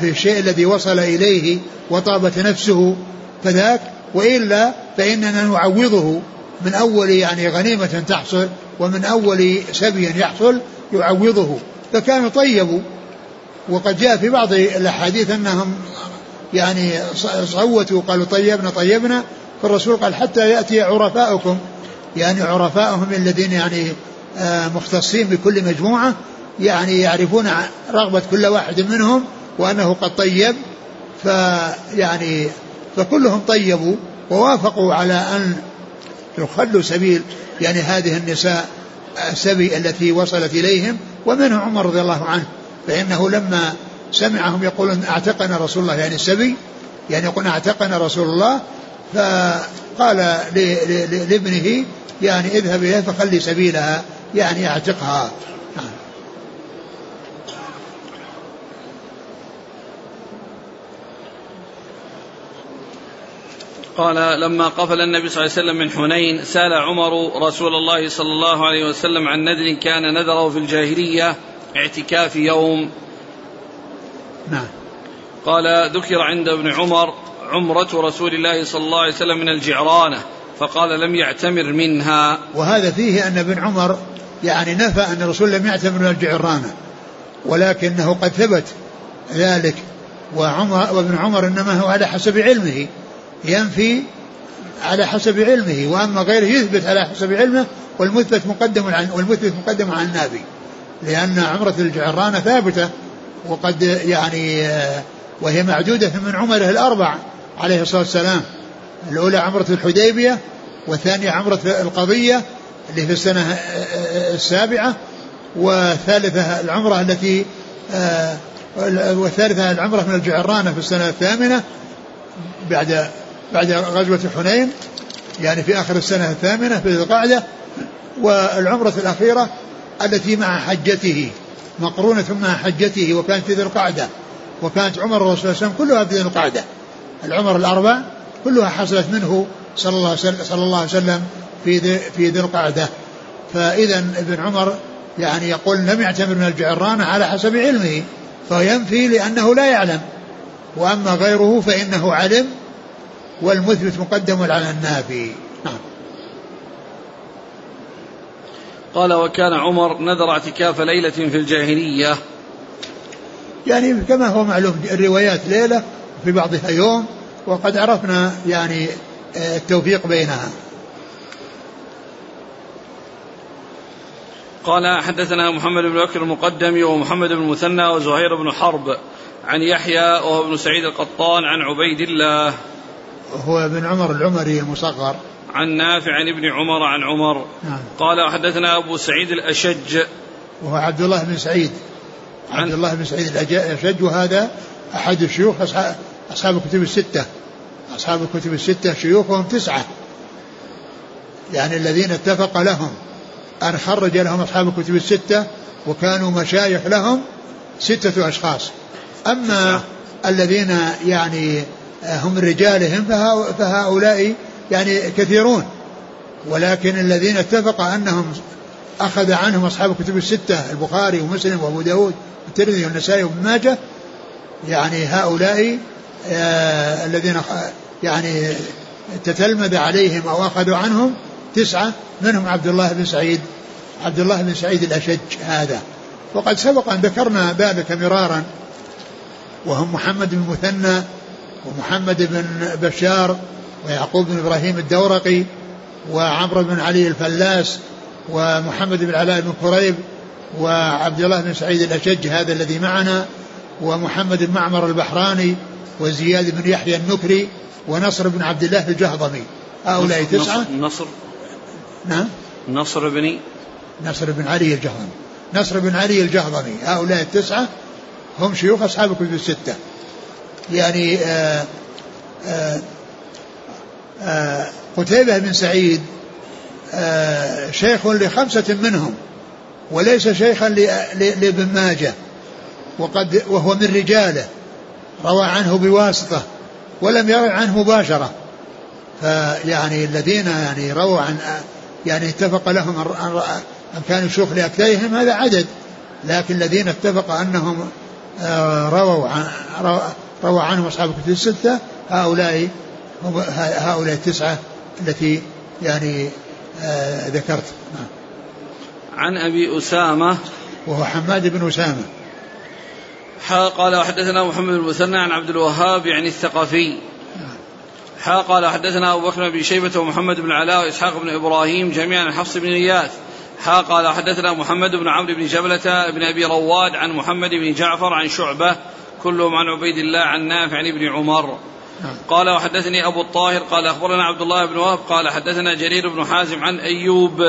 في الشيء الذي وصل إليه وطابت نفسه فذاك, وإلا فإننا نعوضه من أول يعني غنيمة تحصل ومن أول سبي يحصل يعوضه, فكانوا طيبوا. وقد جاء في بعض الأحاديث أنهم يعني صوتوا قالوا طيبنا طيبنا, فالرسول قال حتى يأتي عرفاؤكم, يعني عرفاؤهم الذين يعني مختصين بكل مجموعة يعني يعرفون رغبة كل واحد منهم وأنه قد طيب, فيعني فكلهم طيبوا ووافقوا على أن يخلوا سبيل يعني هذه النساء السبي التي وصلت إليهم, ومنه عمر رضي الله عنه, فإنه لما سمعهم يقولون أعتقنا رسول الله يعني السبي يعني يقولون أعتقنا رسول الله, فقال لابنه يعني اذهب إليه فخلي سبيلها يعني أعتقها. قال لما قفل النبي صلى الله عليه وسلم من حنين سأل عمر رسول الله صلى الله عليه وسلم عن نذر كان نذره في الجاهلية اعتكاف يوم. نعم. قال ذكر عند ابن عمر عمرة رسول الله صلى الله عليه وسلم من الجعرانة, فقال لم يعتمر منها, وهذا فيه أن ابن عمر يعني نفى أن الرسول لم يعتمر من الجعرانة, ولكنه قد ثبت ذلك, وابن عمر إنما هو على حسب علمه ينفي على حسب علمه, وأما غيره يثبت على حسب علمه, والمثبت مقدم عن النبي, لأن عمرة الجعرانة ثابتة وقد يعني وهي معدودة من عمره الأربع عليه الصلاة والسلام, الأولى عمرة الحديبية, والثانية عمرة القضية اللي في السنة السابعة, والثالثة العمرة من الجعرانة في السنة الثامنة بعد غزوة حنين يعني في آخر السنة الثامنة في ذي القعدة, والعمرة الأخيرة التي مع حجته مقرونة مع حجته وكانت في ذي القعدة, وكانت عمر الرسول صلى الله عليه وسلم كلها في ذي القعدة, العمر الأربع كلها حصلت منه صلى الله عليه وسلم في ذي القعدة. فإذا ابن عمر يعني يقول لم يعتبر من الجعرانة على حسب علمه، فينفي لأنه لا يعلم، وأما غيره فإنه علم، والمثبت مقدم على النافي. نعم. قال وكان عمر نذر اعتكاف ليلة في الجاهلية، يعني كما هو معلوم الروايات ليلة في بعضها يوم، وقد عرفنا يعني التوفيق بينها. قال حدثنا محمد بن بكر المقدمي ومحمد بن المثنى وزهير بن حرب عن يحيى وهو ابن سعيد القطان عن عبيد الله هو ابن عمر العمري المصغر عن نافع عن ابن عمر عن عمر. نعم. قال حدثنا أبو سعيد الأشج وهو عبد الله بن سعيد الأشج، وهذا أحد الشيوخ أصحاب الكتب الستة، أصحاب الكتب الستة شيوخهم 9، يعني الذين اتفق لهم أن خرج لهم أصحاب الكتب الستة وكانوا مشايخ لهم 6 أشخاص. أما الذين يعني هم رجالهم فهؤلاء يعني كثيرون، ولكن الذين اتفق أنهم أخذ عنهم أصحاب الكتب الستة البخاري ومسلم وأبو داود والترمذي والنسائي وابن ماجه، يعني هؤلاء الذين يعني تتلمذ عليهم أو أخذوا عنهم 9، منهم عبد الله بن سعيد الأشج هذا، وقد سبق أن ذكرنا ذلك مرارا، وهم محمد بن المثنى ومحمد بن بشار ويعقوب بن إبراهيم الدورقي وعمرو بن علي الفلاس ومحمد بن علاء بن كريب وعبد الله بن سعيد الأشج هذا الذي معنا، ومحمد بن معمر البحراني وزياد بن يحيى النكري ونصر بن عبد الله الجهضمي. هؤلاء 9. نصر بن علي الجهضمي. هؤلاء 9 هم شيوخ أصحاب الكتب الستة، يعني قتيبة بن سعيد شيخ ل5 منهم وليس شيخا لابن ماجه، وهو من رجاله، روى عنه بواسطة ولم يروي عنه مباشرة، فيعني الذين يعني روى عن يعني اتفق لهم أن كانوا شيوخ لأكثرهم هذا عدد، لكن الذين اتفق أنهم روى عنهم أصحاب الكتب الستة هؤلاء 9 التي يعني ذكرت. عن أبي أسامة وهو حماد بن أسامة. قال حدثنا محمد بن المثنى عن عبد الوهاب يعني الثقفي. قال حدثنا أبو بكر بن أبي شيبة ومحمد بن الأعلى وإسحاق بن إبراهيم جميعا عن حفص بن غياث. قال حدثنا محمد بن عمرو بن جبلة بن أبي رواد عن محمد بن جعفر عن شعبة كلهم عن عبيد الله عن نافع عن ابن عمر. قال وحدثني أبو الطاهر قال أخبرنا عبد الله بن وهب قال حدثنا جرير بن حازم عن أيوب.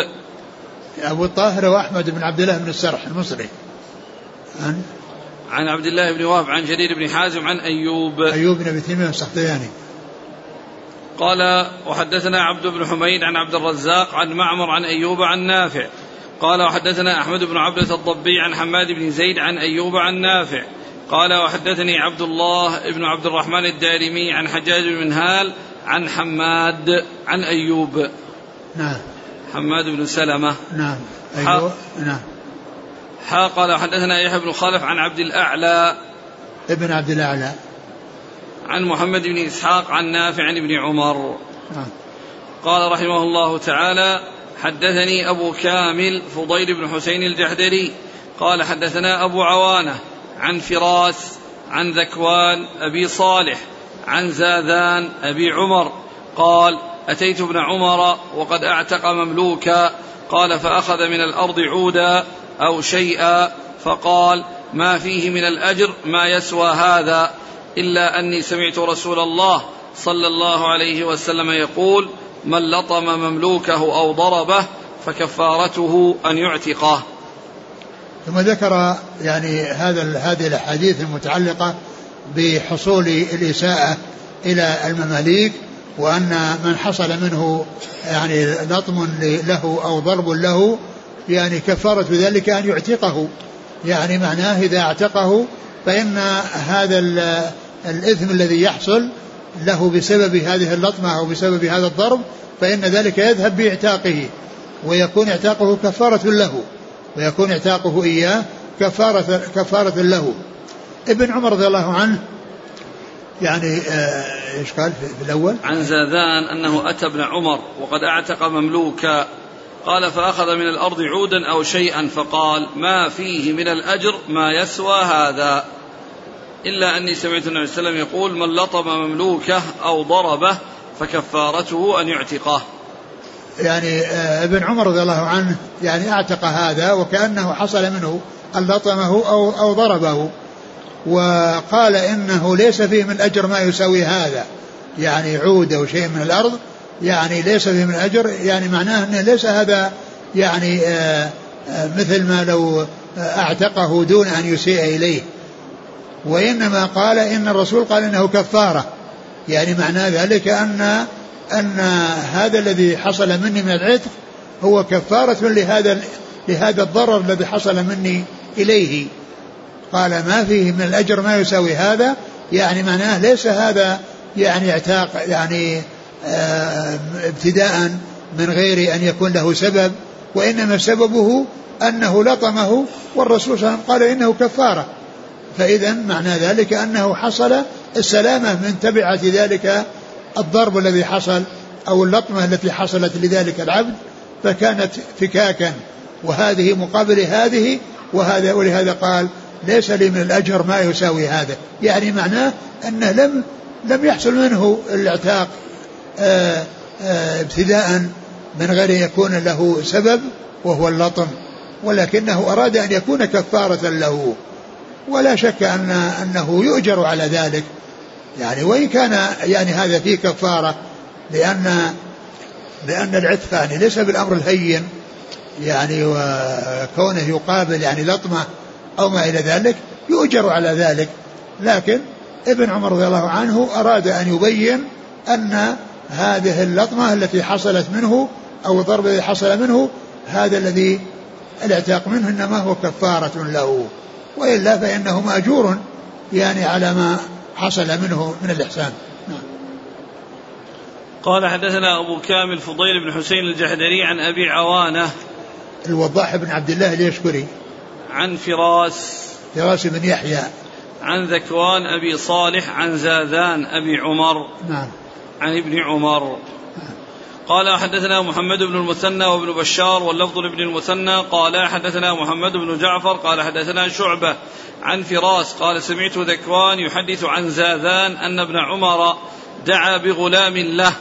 أبو الطاهر وأحمد بن عبد الله بن السرح المصري عن عبد الله بن وهب عن جرير بن حازم عن أيوب بن أبي تيمية السختياني. قال وحدثنا عبد بن حميد عن عبد الرزاق عن معمر عن أيوب عن نافع. قال وحدثنا أحمد بن عبدة الضبي عن حماد بن زيد عن أيوب عن نافع. قال وحدثني عبد الله بن عبد الرحمن الدارمي عن حجاج بن منهال عن حماد عن أيوب. نعم. حماد بن سلمة. نعم. أيوب. نعم. قال وحدثنا يحيى بن خلف عن عبد الأعلى ابن عبد الأعلى عن محمد بن إسحاق عن نافع عن ابن عمر. قال رحمه الله تعالى حدثني أبو كامل فضيل بن حسين الجحدري قال حدثنا أبو عوانة عن فراس عن ذكوان أبي صالح عن زاذان أبي عمر قال أتيت ابن عمر وقد أعتق مملوكا قال فأخذ من الأرض عودا أو شيئا فقال ما فيه من الأجر ما يسوى هذا إلا أني سمعت رسول الله صلى الله عليه وسلم يقول من لطم مملوكه أو ضربه فكفارته أن يعتقه. ثم ذكر يعني هذه الأحاديث المتعلقة بحصول الإساءة إلى المماليك، وأن من حصل منه يعني لطم له أو ضرب له يعني كفارة ذلك أن يعتقه، يعني معناه إذا اعتقه فإن هذا الإثم الذي يحصل له بسبب هذه اللطمة أو بسبب هذا الضرب فإن ذلك يذهب بإعتاقه، ويكون اعتاقه كفارة له ويكون اعتاقه إياه كفارة له. ابن عمر رضي الله عنه يعني ايش قال في الأول؟ عن زاذان أنه أتى ابن عمر وقد اعتق مملوكا قال فأخذ من الأرض عودا أو شيئا فقال ما فيه من الأجر ما يسوى هذا إلا أني سمعت النبي صلى الله عليه وسلم يقول من لطم مملوكه أو ضربه فكفارته أن يعتقه. يعني ابن عمر رضي الله عنه يعني اعتق هذا وكأنه حصل منه أن لطمه أو ضربه وقال إنه ليس فيه من أجر ما يساوي هذا يعني عود أو شيء من الأرض يعني ليس فيه من أجر يعني معناه أنه ليس هذا يعني مثل ما لو اعتقه دون أن يسيء إليه وإنما قال إن الرسول قال إنه كفارة يعني معناه ذلك أن هذا الذي حصل مني من العتق هو كفارة لهذا الضرر الذي حصل مني إليه. قال ما فيه من الأجر ما يساوي هذا يعني معناه ليس هذا يعني اعتاق يعني ابتداء من غير أن يكون له سبب وإنما سببه أنه لطمه والرسول صلى الله عليه وسلم قال إنه كفارة فإذا معنى ذلك أنه حصل السلامة من تبعة ذلك الضرب الذي حصل أو اللطمة التي حصلت لذلك العبد فكانت فكاكا وهذه مقابل هذه وهذا ولهذا قال ليس لي من الأجر ما يساوي هذا يعني معناه أنه لم يحصل منه الاعتاق ابتداء من غير يكون له سبب وهو اللطم ولكنه أراد أن يكون كفارة له ولا شك أنه يؤجر على ذلك يعني وإن كان يعني هذا فيه كفارة لأن العتق يعني ليس بالأمر الهين يعني وكونه يقابل يعني لطمة أو ما إلى ذلك يؤجر على ذلك لكن ابن عمر رضي الله عنه أراد أن يبين أن هذه اللطمة التي حصلت منه أو الضرب الذي حصل منه هذا الذي الاعتاق منه إنما هو كفارة له وإلا فإنه مأجور يعني على ما حصل منه من الإحسان. قال حدثنا أبو كامل فضيل بن حسين الجحدري عن أبي عوانة الوضاح بن عبد الله اليشكري عن فراس بن يحيى عن ذكوان أبي صالح عن زاذان أبي عمر نعم عن ابن عمر نعم. قال حدثنا محمد بن المثنى وابن بشار واللفظ لابن المثنى قال حدثنا محمد بن جعفر قال حدثنا شعبة عن فراس قال سمعت ذكوان يحدث عن زاذان أن ابن عمر دعا بغلام له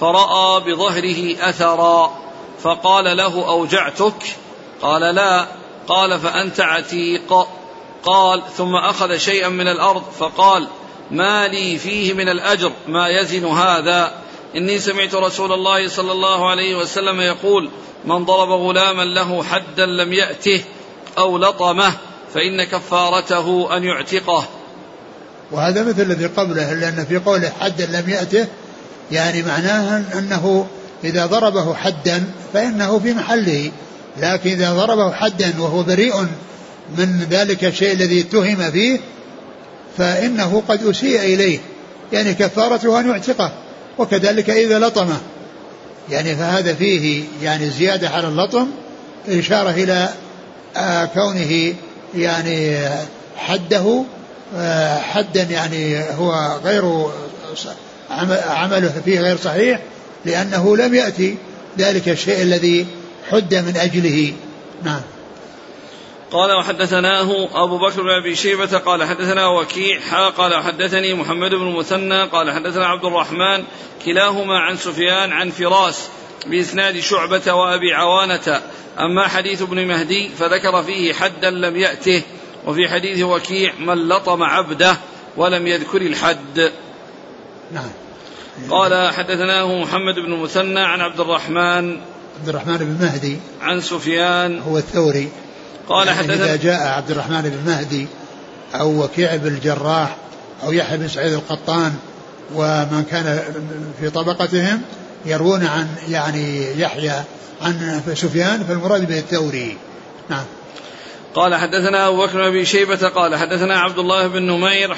فرأى بظهره أثرا فقال له أوجعتك قال لا قال فأنت عتيق قال ثم أخذ شيئا من الأرض فقال ما لي فيه من الأجر ما يزن هذا إني سمعت رسول الله صلى الله عليه وسلم يقول من ضرب غلاما له حدا لم يأته أو لطمه فإن كفارته أن يعتقه. وهذا مثل الذي قبله لأن في قوله حدا لم يأته يعني معناها أنه إذا ضربه حدا فإنه في محله لكن إذا ضربه حدا وهو بريء من ذلك الشيء الذي اتهم فيه فإنه قد أسيء إليه يعني كفارته أن يعتقه وكذلك إذا لطمه يعني فهذا فيه يعني زيادة على اللطم إشارة إلى كونه يعني حده حدا يعني هو غير عمله فيه غير صحيح لأنه لم يأتي ذلك الشيء الذي حد من أجله. نعم. قال وحدثناه أبو بكر بن أبي شيبة قال حدثنا وكيع قال حدثني محمد بن المثنى قال حدثنا عبد الرحمن كلاهما عن سفيان عن فراس بإسناد شعبة وأبي عوانة. أما حديث ابن مهدي فذكر فيه حدا لم يأته وفي حديث وكيع من لطم عبده ولم يذكر الحد. نعم. قال حدثناه محمد بن المثنى عن عبد الرحمن بن مهدي عن سفيان هو الثوري قال يعني حدثنا إذا جاء عبد الرحمن بن مهدي أو وكيع بن الجراح أو يحيى بن سعيد القطان ومن كان في طبقتهم يروون عن يعني يحيى عن سفيان فالمراد به الثوري. نعم. قال حدثنا أبو بكر بن شيبة قال حدثنا عبد الله بن نمير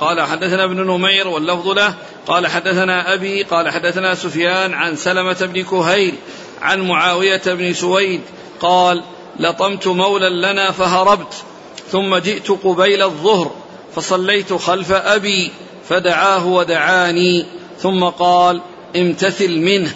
قال حدثنا ابن نمير واللفظ له قال حدثنا أبي قال حدثنا سفيان عن سلمة بن كهيل عن معاوية بن سويد قال: لطمت مولا لنا فهربت، ثم جئت قبيل الظهر فصليت خلف أبي فدعاه ودعاني، ثم قال: امتثل منه،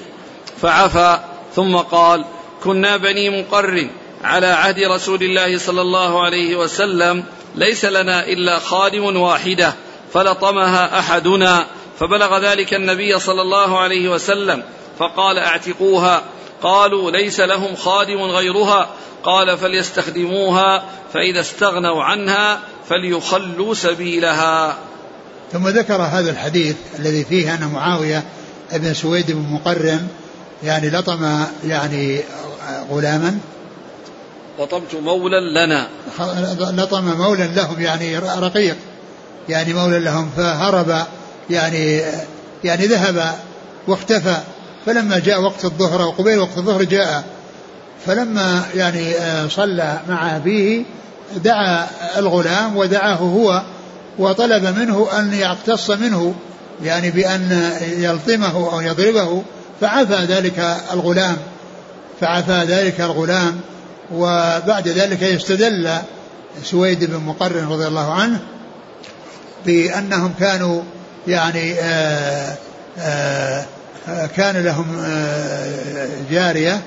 فعفى. ثم قال: كنا بني مقرن على عهد رسول الله صلى الله عليه وسلم، ليس لنا إلا خادم واحدة، فلطمها أحدنا، فبلغ ذلك النبي صلى الله عليه وسلم فقال: اعتقوها. قالوا: ليس لهم خادم غيرها. قال: فليستخدموها، فإذا استغنوا عنها فليخلوا سبيلها. ثم ذكر هذا الحديث الذي فيه أن معاوية ابن سويد بن مقرن يعني لطم يعني غلاما، لطمت مولا لنا، لطم مولا لهم يعني رقيق، يعني مولا لهم، فهرب يعني ذهب واختفى، فلما جاء وقت الظهر وقبيل وقت الظهر جاء، فلما يعني صلى مع أبيه دعا الغلام ودعاه هو وطلب منه أن يقتص منه، يعني بأن يلطمه أو يضربه، فعفى ذلك الغلام. وبعد ذلك يستدل سويد بن مقرن رضي الله عنه بأنهم كانوا يعني كان لهم جارية،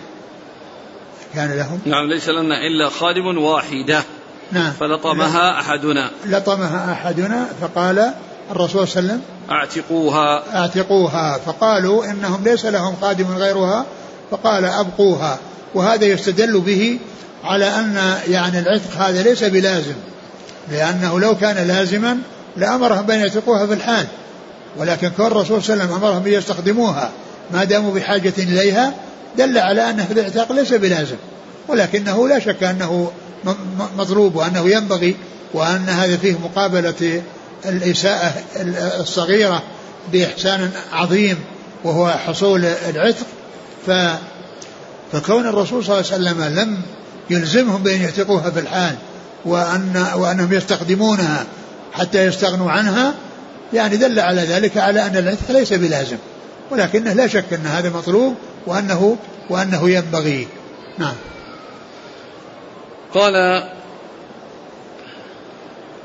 كان لهم نعم ليس لنا إلا خادم واحدة، نعم، فلطمها أحدنا فقال الرسول صلى الله عليه وسلم: اعتقوها. فقالوا إنهم ليس لهم خادم غيرها، فقال: أبقوها. وهذا يستدل به على أن يعني العتق هذا ليس بلازم، لأنه لو كان لازما لأمرهم بأن يعتقوها في الحال، ولكن كون الرسول صلى الله عليه وسلم أمرهم بأن يستخدموها ما داموا بحاجة إليها دل على أن هذا الاعتاق ليس بلازم، ولكنه لا شك أنه مضروب وأنه ينبغي، وأن هذا فيه مقابلة الإساءة الصغيرة بإحسان عظيم وهو حصول العتق. فكون الرسول صلى الله عليه وسلم لم يلزمهم بأن يعتقوها في الحال وأنهم يستخدمونها حتى يستغنوا عنها، يعني دل على ذلك على أن العتق ليس بلازم، ولكنه لا شك أن هذا مطلوب وأنه ينبغي. نعم. قال: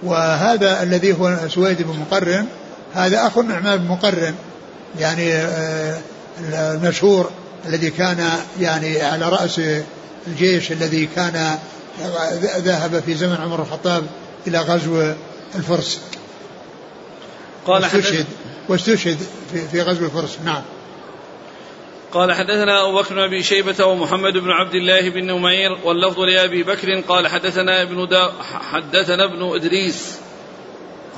وهذا الذي هو سويد بن مقرن هذا أخو النعمان بن مقرن، يعني المشهور الذي كان يعني على رأس الجيش الذي كان ذهب في زمن عمر الخطاب إلى غزو الفرس، قال واستشهد في غزو الفرس. نعم. قال: حدثنا أبو بكر بن أبي شيبة ومحمد بن عبد الله بن نمير، واللفظ لأبي بكر قال: حدثنا ابن إدريس،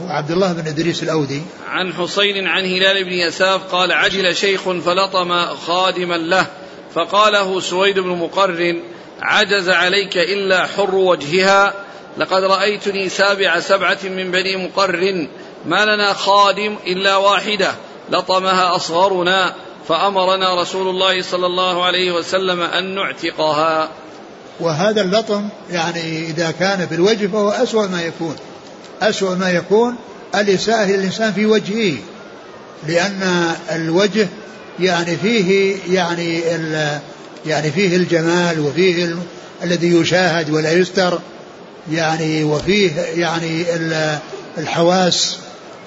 هو عبد الله بن إدريس الأودي، عن حسين عن هلال بن يساف قال: عجل شيخ فلطم خادما له، فقاله سويد بن مقرن: عجز عليك إلا حر وجهها، لقد رأيتني سبعة من بني مقرن، ما لنا خادم إلا واحدة لطمها أصغرنا، فأمرنا رسول الله صلى الله عليه وسلم أن نعتقها. وهذا اللطم يعني إذا كان في الوجه فهو أسوأ ما يكون الإساءة للإنسان في وجهه، لأن الوجه يعني فيه يعني فيه الجمال، وفيه الذي يشاهد ولا يستر، يعني وفيه يعني الحواس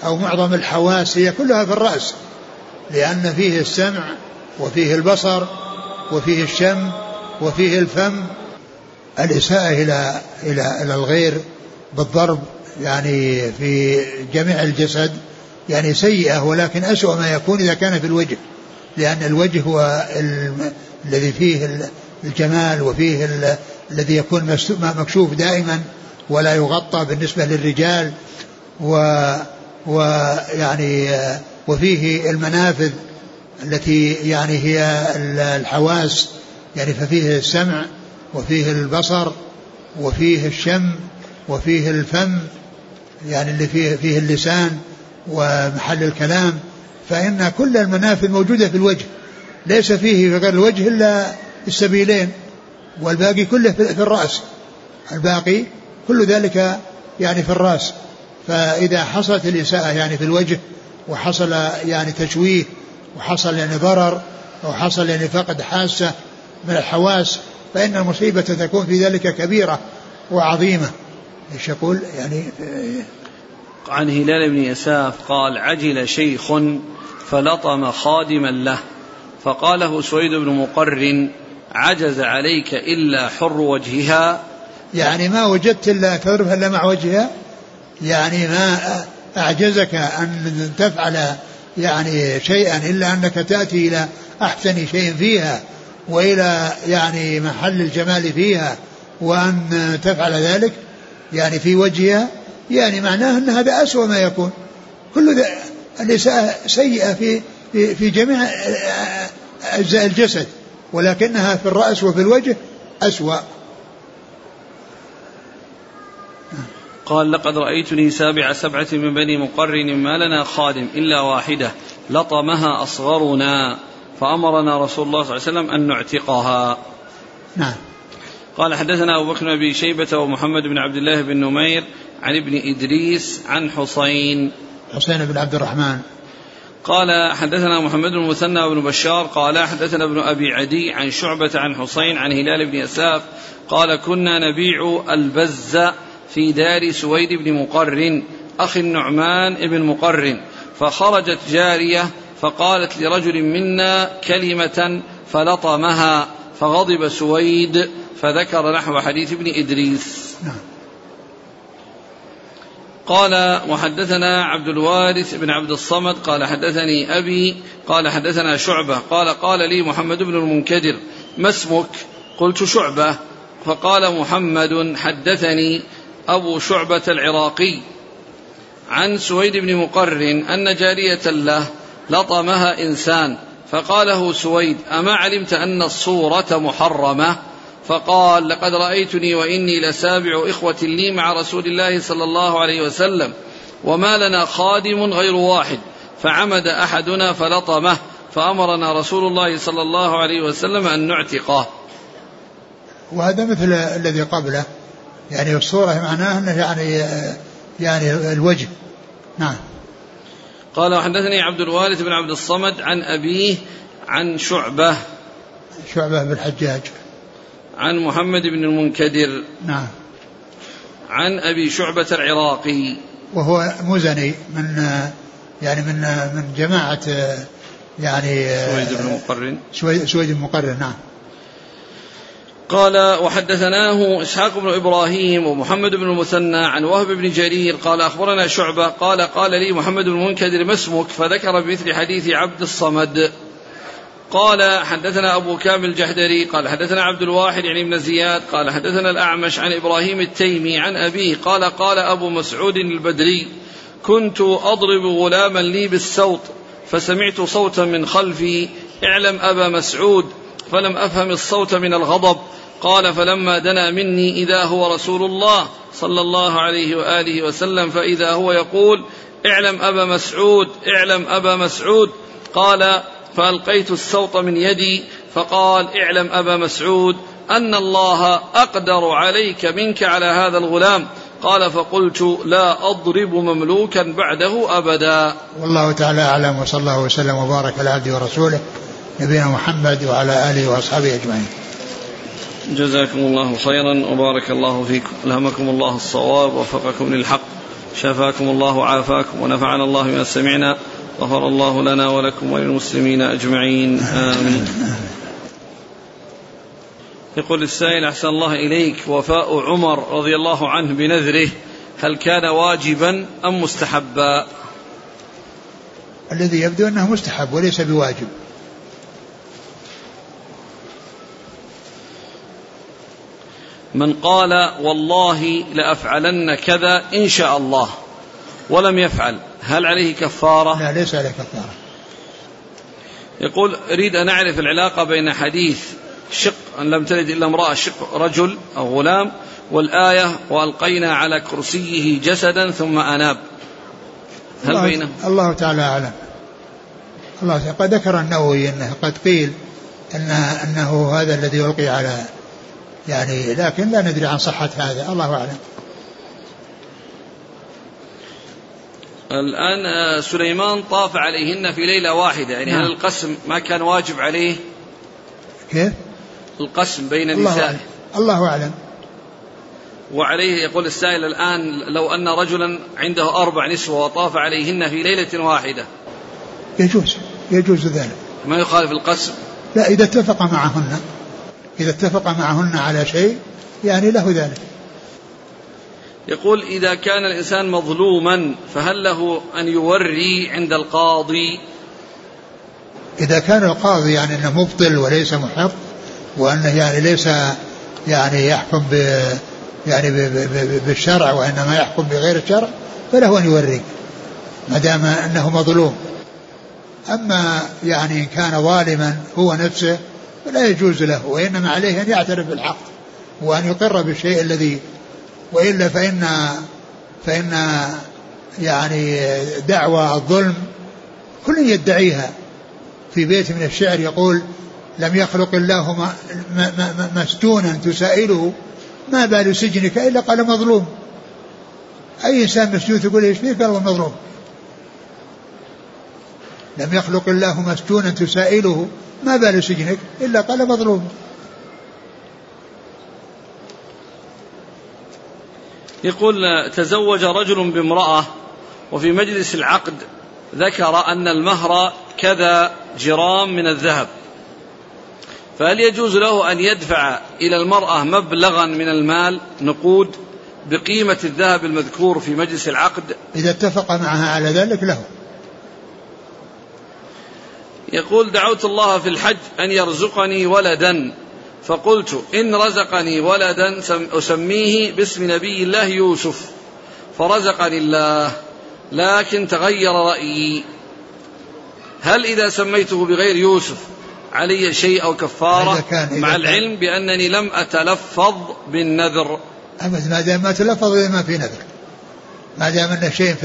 أو معظم الحواس هي كلها في الرأس، لأن فيه السمع وفيه البصر وفيه الشم وفيه الفم. الإساءة إلى الغير بالضرب يعني في جميع الجسد يعني سيئة، ولكن أسوأ ما يكون إذا كان في الوجه، لأن الوجه هو الذي فيه الجمال وفيه الذي يكون مكشوف دائما ولا يغطى بالنسبة للرجال، ويعني وفيه المنافذ التي يعني هي الحواس، يعني ففيه السمع وفيه البصر وفيه الشم وفيه الفم، يعني اللي فيه اللسان ومحل الكلام، فإن كل المنافذ موجودة في الوجه، ليس فيه في غير الوجه إلا السبيلين، والباقي كله في الرأس، الباقي كل ذلك يعني في الرأس. فإذا حصلت الإساءة يعني في الوجه وحصل يعني تشويه وحصل يعني ضرر وحصل يعني فقد حاسة من الحواس فإن المصيبة تكون في ذلك كبيرة وعظيمة. إيش يقول يعني؟ عن هلال بن يساف قال: عجل شيخ فلطم خادما له فقاله سويد بن مقرن: عجز عليك إلا حر وجهها. يعني ما وجدت إلا تضربها إلا مع وجهها, يعني ما أعجزك أن تفعل يعني شيئا إلا أنك تأتي إلى أحسن شيء فيها وإلى يعني محل الجمال فيها وأن تفعل ذلك يعني في وجهها, يعني معناه أن هذا أسوأ ما يكون. كل الإساءة سيئة في جميع أجزاء الجسد, ولكنها في الرأس وفي الوجه أسوأ. قال: لقد رأيتني سبعة من بني مقرن ما لنا خادم إلا واحدة لطمها أصغرنا فأمرنا رسول الله صلى الله عليه وسلم أن نعتقها. نعم. قال: حدثنا أبو بكر بن أبي شيبة ومحمد بن عبد الله بن نمير عن ابن إدريس عن حسين بن عبد الرحمن قال: حدثنا محمد بن المثنى وابن بشار قال: حدثنا ابن أبي عدي عن شعبة عن حسين عن هلال بن يساف قال: كنا نبيع البزة في دار سويد بن مقرن أخي النعمان بن مقرن, فخرجت جارية فقالت لرجل منا كلمة فلطمها, فغضب سويد فذكر نحو حديث ابن إدريس. قال: وحدثنا عبد الوارث بن عبد الصمد قال: حدثني أبي قال: حدثنا شعبة قال: قال لي محمد بن المنكدر: ما اسمك؟ قلت: شعبة. فقال: محمد حدثني أبو شعبة العراقي عن سويد بن مقرن أن جارية له لطمها إنسان, فقاله سويد: أما علمت أن الصورة محرمة؟ فقال: لقد رأيتني وإني لسابع إخوة لي مع رسول الله صلى الله عليه وسلم, وما لنا خادم غير واحد, فعمد أحدنا فلطمه فأمرنا رسول الله صلى الله عليه وسلم أن نعتقه. وهذا مثل الذي قبله, يعني الصورة معناها يعني الوجه. نعم. قال: وحدثني عبد الوارث بن عبد الصمد عن أبيه عن شعبة بن الحجاج عن محمد بن المنكدر. نعم. عن أبي شعبة العراقي, وهو مزني من جماعة يعني سويد بن مقرن. نعم. قال: وحدثناه إسحاق بن إبراهيم ومحمد بن المثنى عن وهب بن جرير قال: أخبرنا شعبة قال: قال لي محمد بن المنكدر: ما اسمك؟ فذكر بمثل حديث عبد الصمد. قال: حدثنا أبو كامل الجحدري قال: حدثنا عبد الواحد يعني ابن زياد قال: حدثنا الأعمش عن إبراهيم التيمي عن أبيه قال: قال أبو مسعود البدري: كنت أضرب غلاما لي بالسوط فسمعت صوتا من خلفي: اعلم أبا مسعود, فلم أفهم الصوت من الغضب. قال: فلما دنا مني إذا هو رسول الله صلى الله عليه وآله وسلم, فإذا هو يقول: اعلم أبا مسعود, اعلم أبا مسعود. قال: فألقيت السوط من يدي فقال: اعلم أبا مسعود أن الله أقدر عليك منك على هذا الغلام. قال: فقلت: لا أضرب مملوكا بعده أبدا. والله تعالى أعلم, وصلى الله وسلم وبارك على عبده ورسوله نبينا محمد وعلى آله وأصحابه أجمعين. جزاكم الله خيرا وبارك الله فيكم, ألهمكم الله الصواب ووفقكم للحق, شفاكم الله وعافاكم, ونفعنا الله بما سمعنا, غفر الله لنا ولكم وللمسلمين أجمعين, آمين. يقول السائل: أحسن الله إليك, وفاء عمر رضي الله عنه بنذره هل كان واجبا أم مستحبا؟ الذي يبدو أنه مستحب وليس بواجب. من قال: والله لأفعلن كذا إن شاء الله, ولم يفعل, هل عليه كفارة؟ لا, ليس عليه كفارة. يقول: أريد أن أعرف العلاقة بين حديث شق أن لم تلد إلا امرأة شق رجل أو غلام والآية: وألقينا على كرسيه جسدا ثم أناب, هل بينهم؟ الله تعالى أعلم. الله قد ذكر النووي أنه قد قيل أنه هذا الذي ألقي على, يعني لكن لا ندري عن صحة هذا, الله أعلم. الآن سليمان طاف عليهن في ليلة واحدة, يعني هل القسم ما كان واجب عليه؟ كيف؟ القسم بين نسائه؟ الله أعلم. وعليه يقول السائل الآن لو أن رجلا عنده 4 نسوة وطاف عليهن في ليلة واحدة يجوز ذلك، ما يخالف القسم؟ لا، إذا اتفق معهن على شيء يعني له ذلك. يقول إذا كان الإنسان مظلوما فهل له أن يوري عند القاضي؟ إذا كان القاضي يعني أنه مبطل وليس محق، وأنه يعني ليس يعني يحكم يعني بالشرع، وإنما يحكم بغير الشرع، فله أن يوري ما دام أنه مظلوم. أما يعني كان ظالما هو نفسه فلا يجوز له، وإنما عليه أن يعترف بالحق وأن يقر بالشيء الذي، وإلا فإن يعني دعوى الظلم كل يدعيها. في بيت من الشعر يقول: لم يخلق الله مسجونا تسائله ما بال سجنك إلا قال مظلوم. أي إنسان مسجون تقول إيش فيه؟ قال مظلوم. لم يخلق الله مسجونا تسائله ما بال سجنك إلا قال مظلوم. يقول: تزوج رجل بامرأة وفي مجلس العقد ذكر أن المهر كذا جرام من الذهب، فهل يجوز له أن يدفع إلى المرأة مبلغا من المال نقود بقيمة الذهب المذكور في مجلس العقد؟ إذا اتفق معها على ذلك له. يقول: دعوت الله في الحج أن يرزقني ولدا، فقلت إن رزقني ولدا أسميه باسم نبي الله يوسف، فرزقني الله، لكن تغير رأيي، هل إذا سميته بغير يوسف علي شيء أو كفارة؟ مع العلم بأنني لم أتلفظ بالنذر. ما دام ما تلفظ ما في نذر، ما دام أن شيء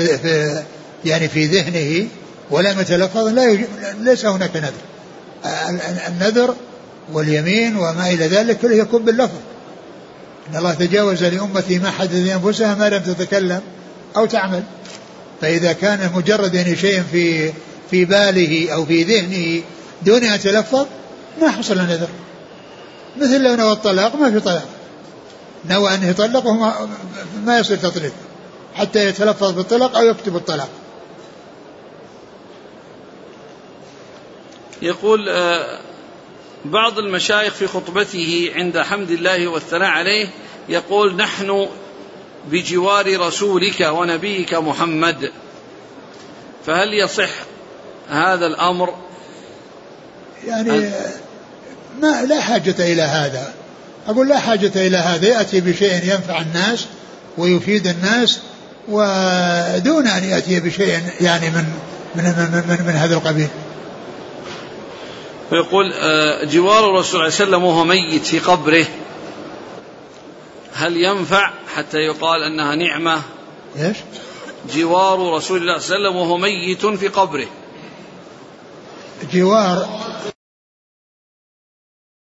في ذهنه ولا متلفظ ليس هناك نذر. النذر واليمين وما إلى ذلك كله يكون باللفظ. إن الله تجاوز لأمتي ما حدث لأنفسها ما لم تتكلم أو تعمل. فإذا كان مجرد أن شيء في باله أو في ذهنه دون أن يتلفظ ما حصل نذر. مثل لو نوى الطلاق ما في طلاق، نوى أنه يطلق ما يصير تطليق حتى يتلفظ بالطلاق أو يكتب الطلاق. يقول: بعض المشايخ في خطبته عند حمد الله والثناء عليه يقول: نحن بجوار رسولك ونبيك محمد، فهل يصح هذا الأمر؟ يعني لا حاجة إلى هذا. أقول لا حاجة إلى هذا. يأتي بشيء ينفع الناس ويفيد الناس، ودون أن يأتي بشيء يعني من هذا القبيل. ويقول: جوار الرسول صلى الله عليه وسلم وهو ميت في قبره، هل ينفع حتى يقال أنها نعمة؟ إيش؟ جوار رسول الله صلى الله عليه وسلم وهو ميت في قبره. جوار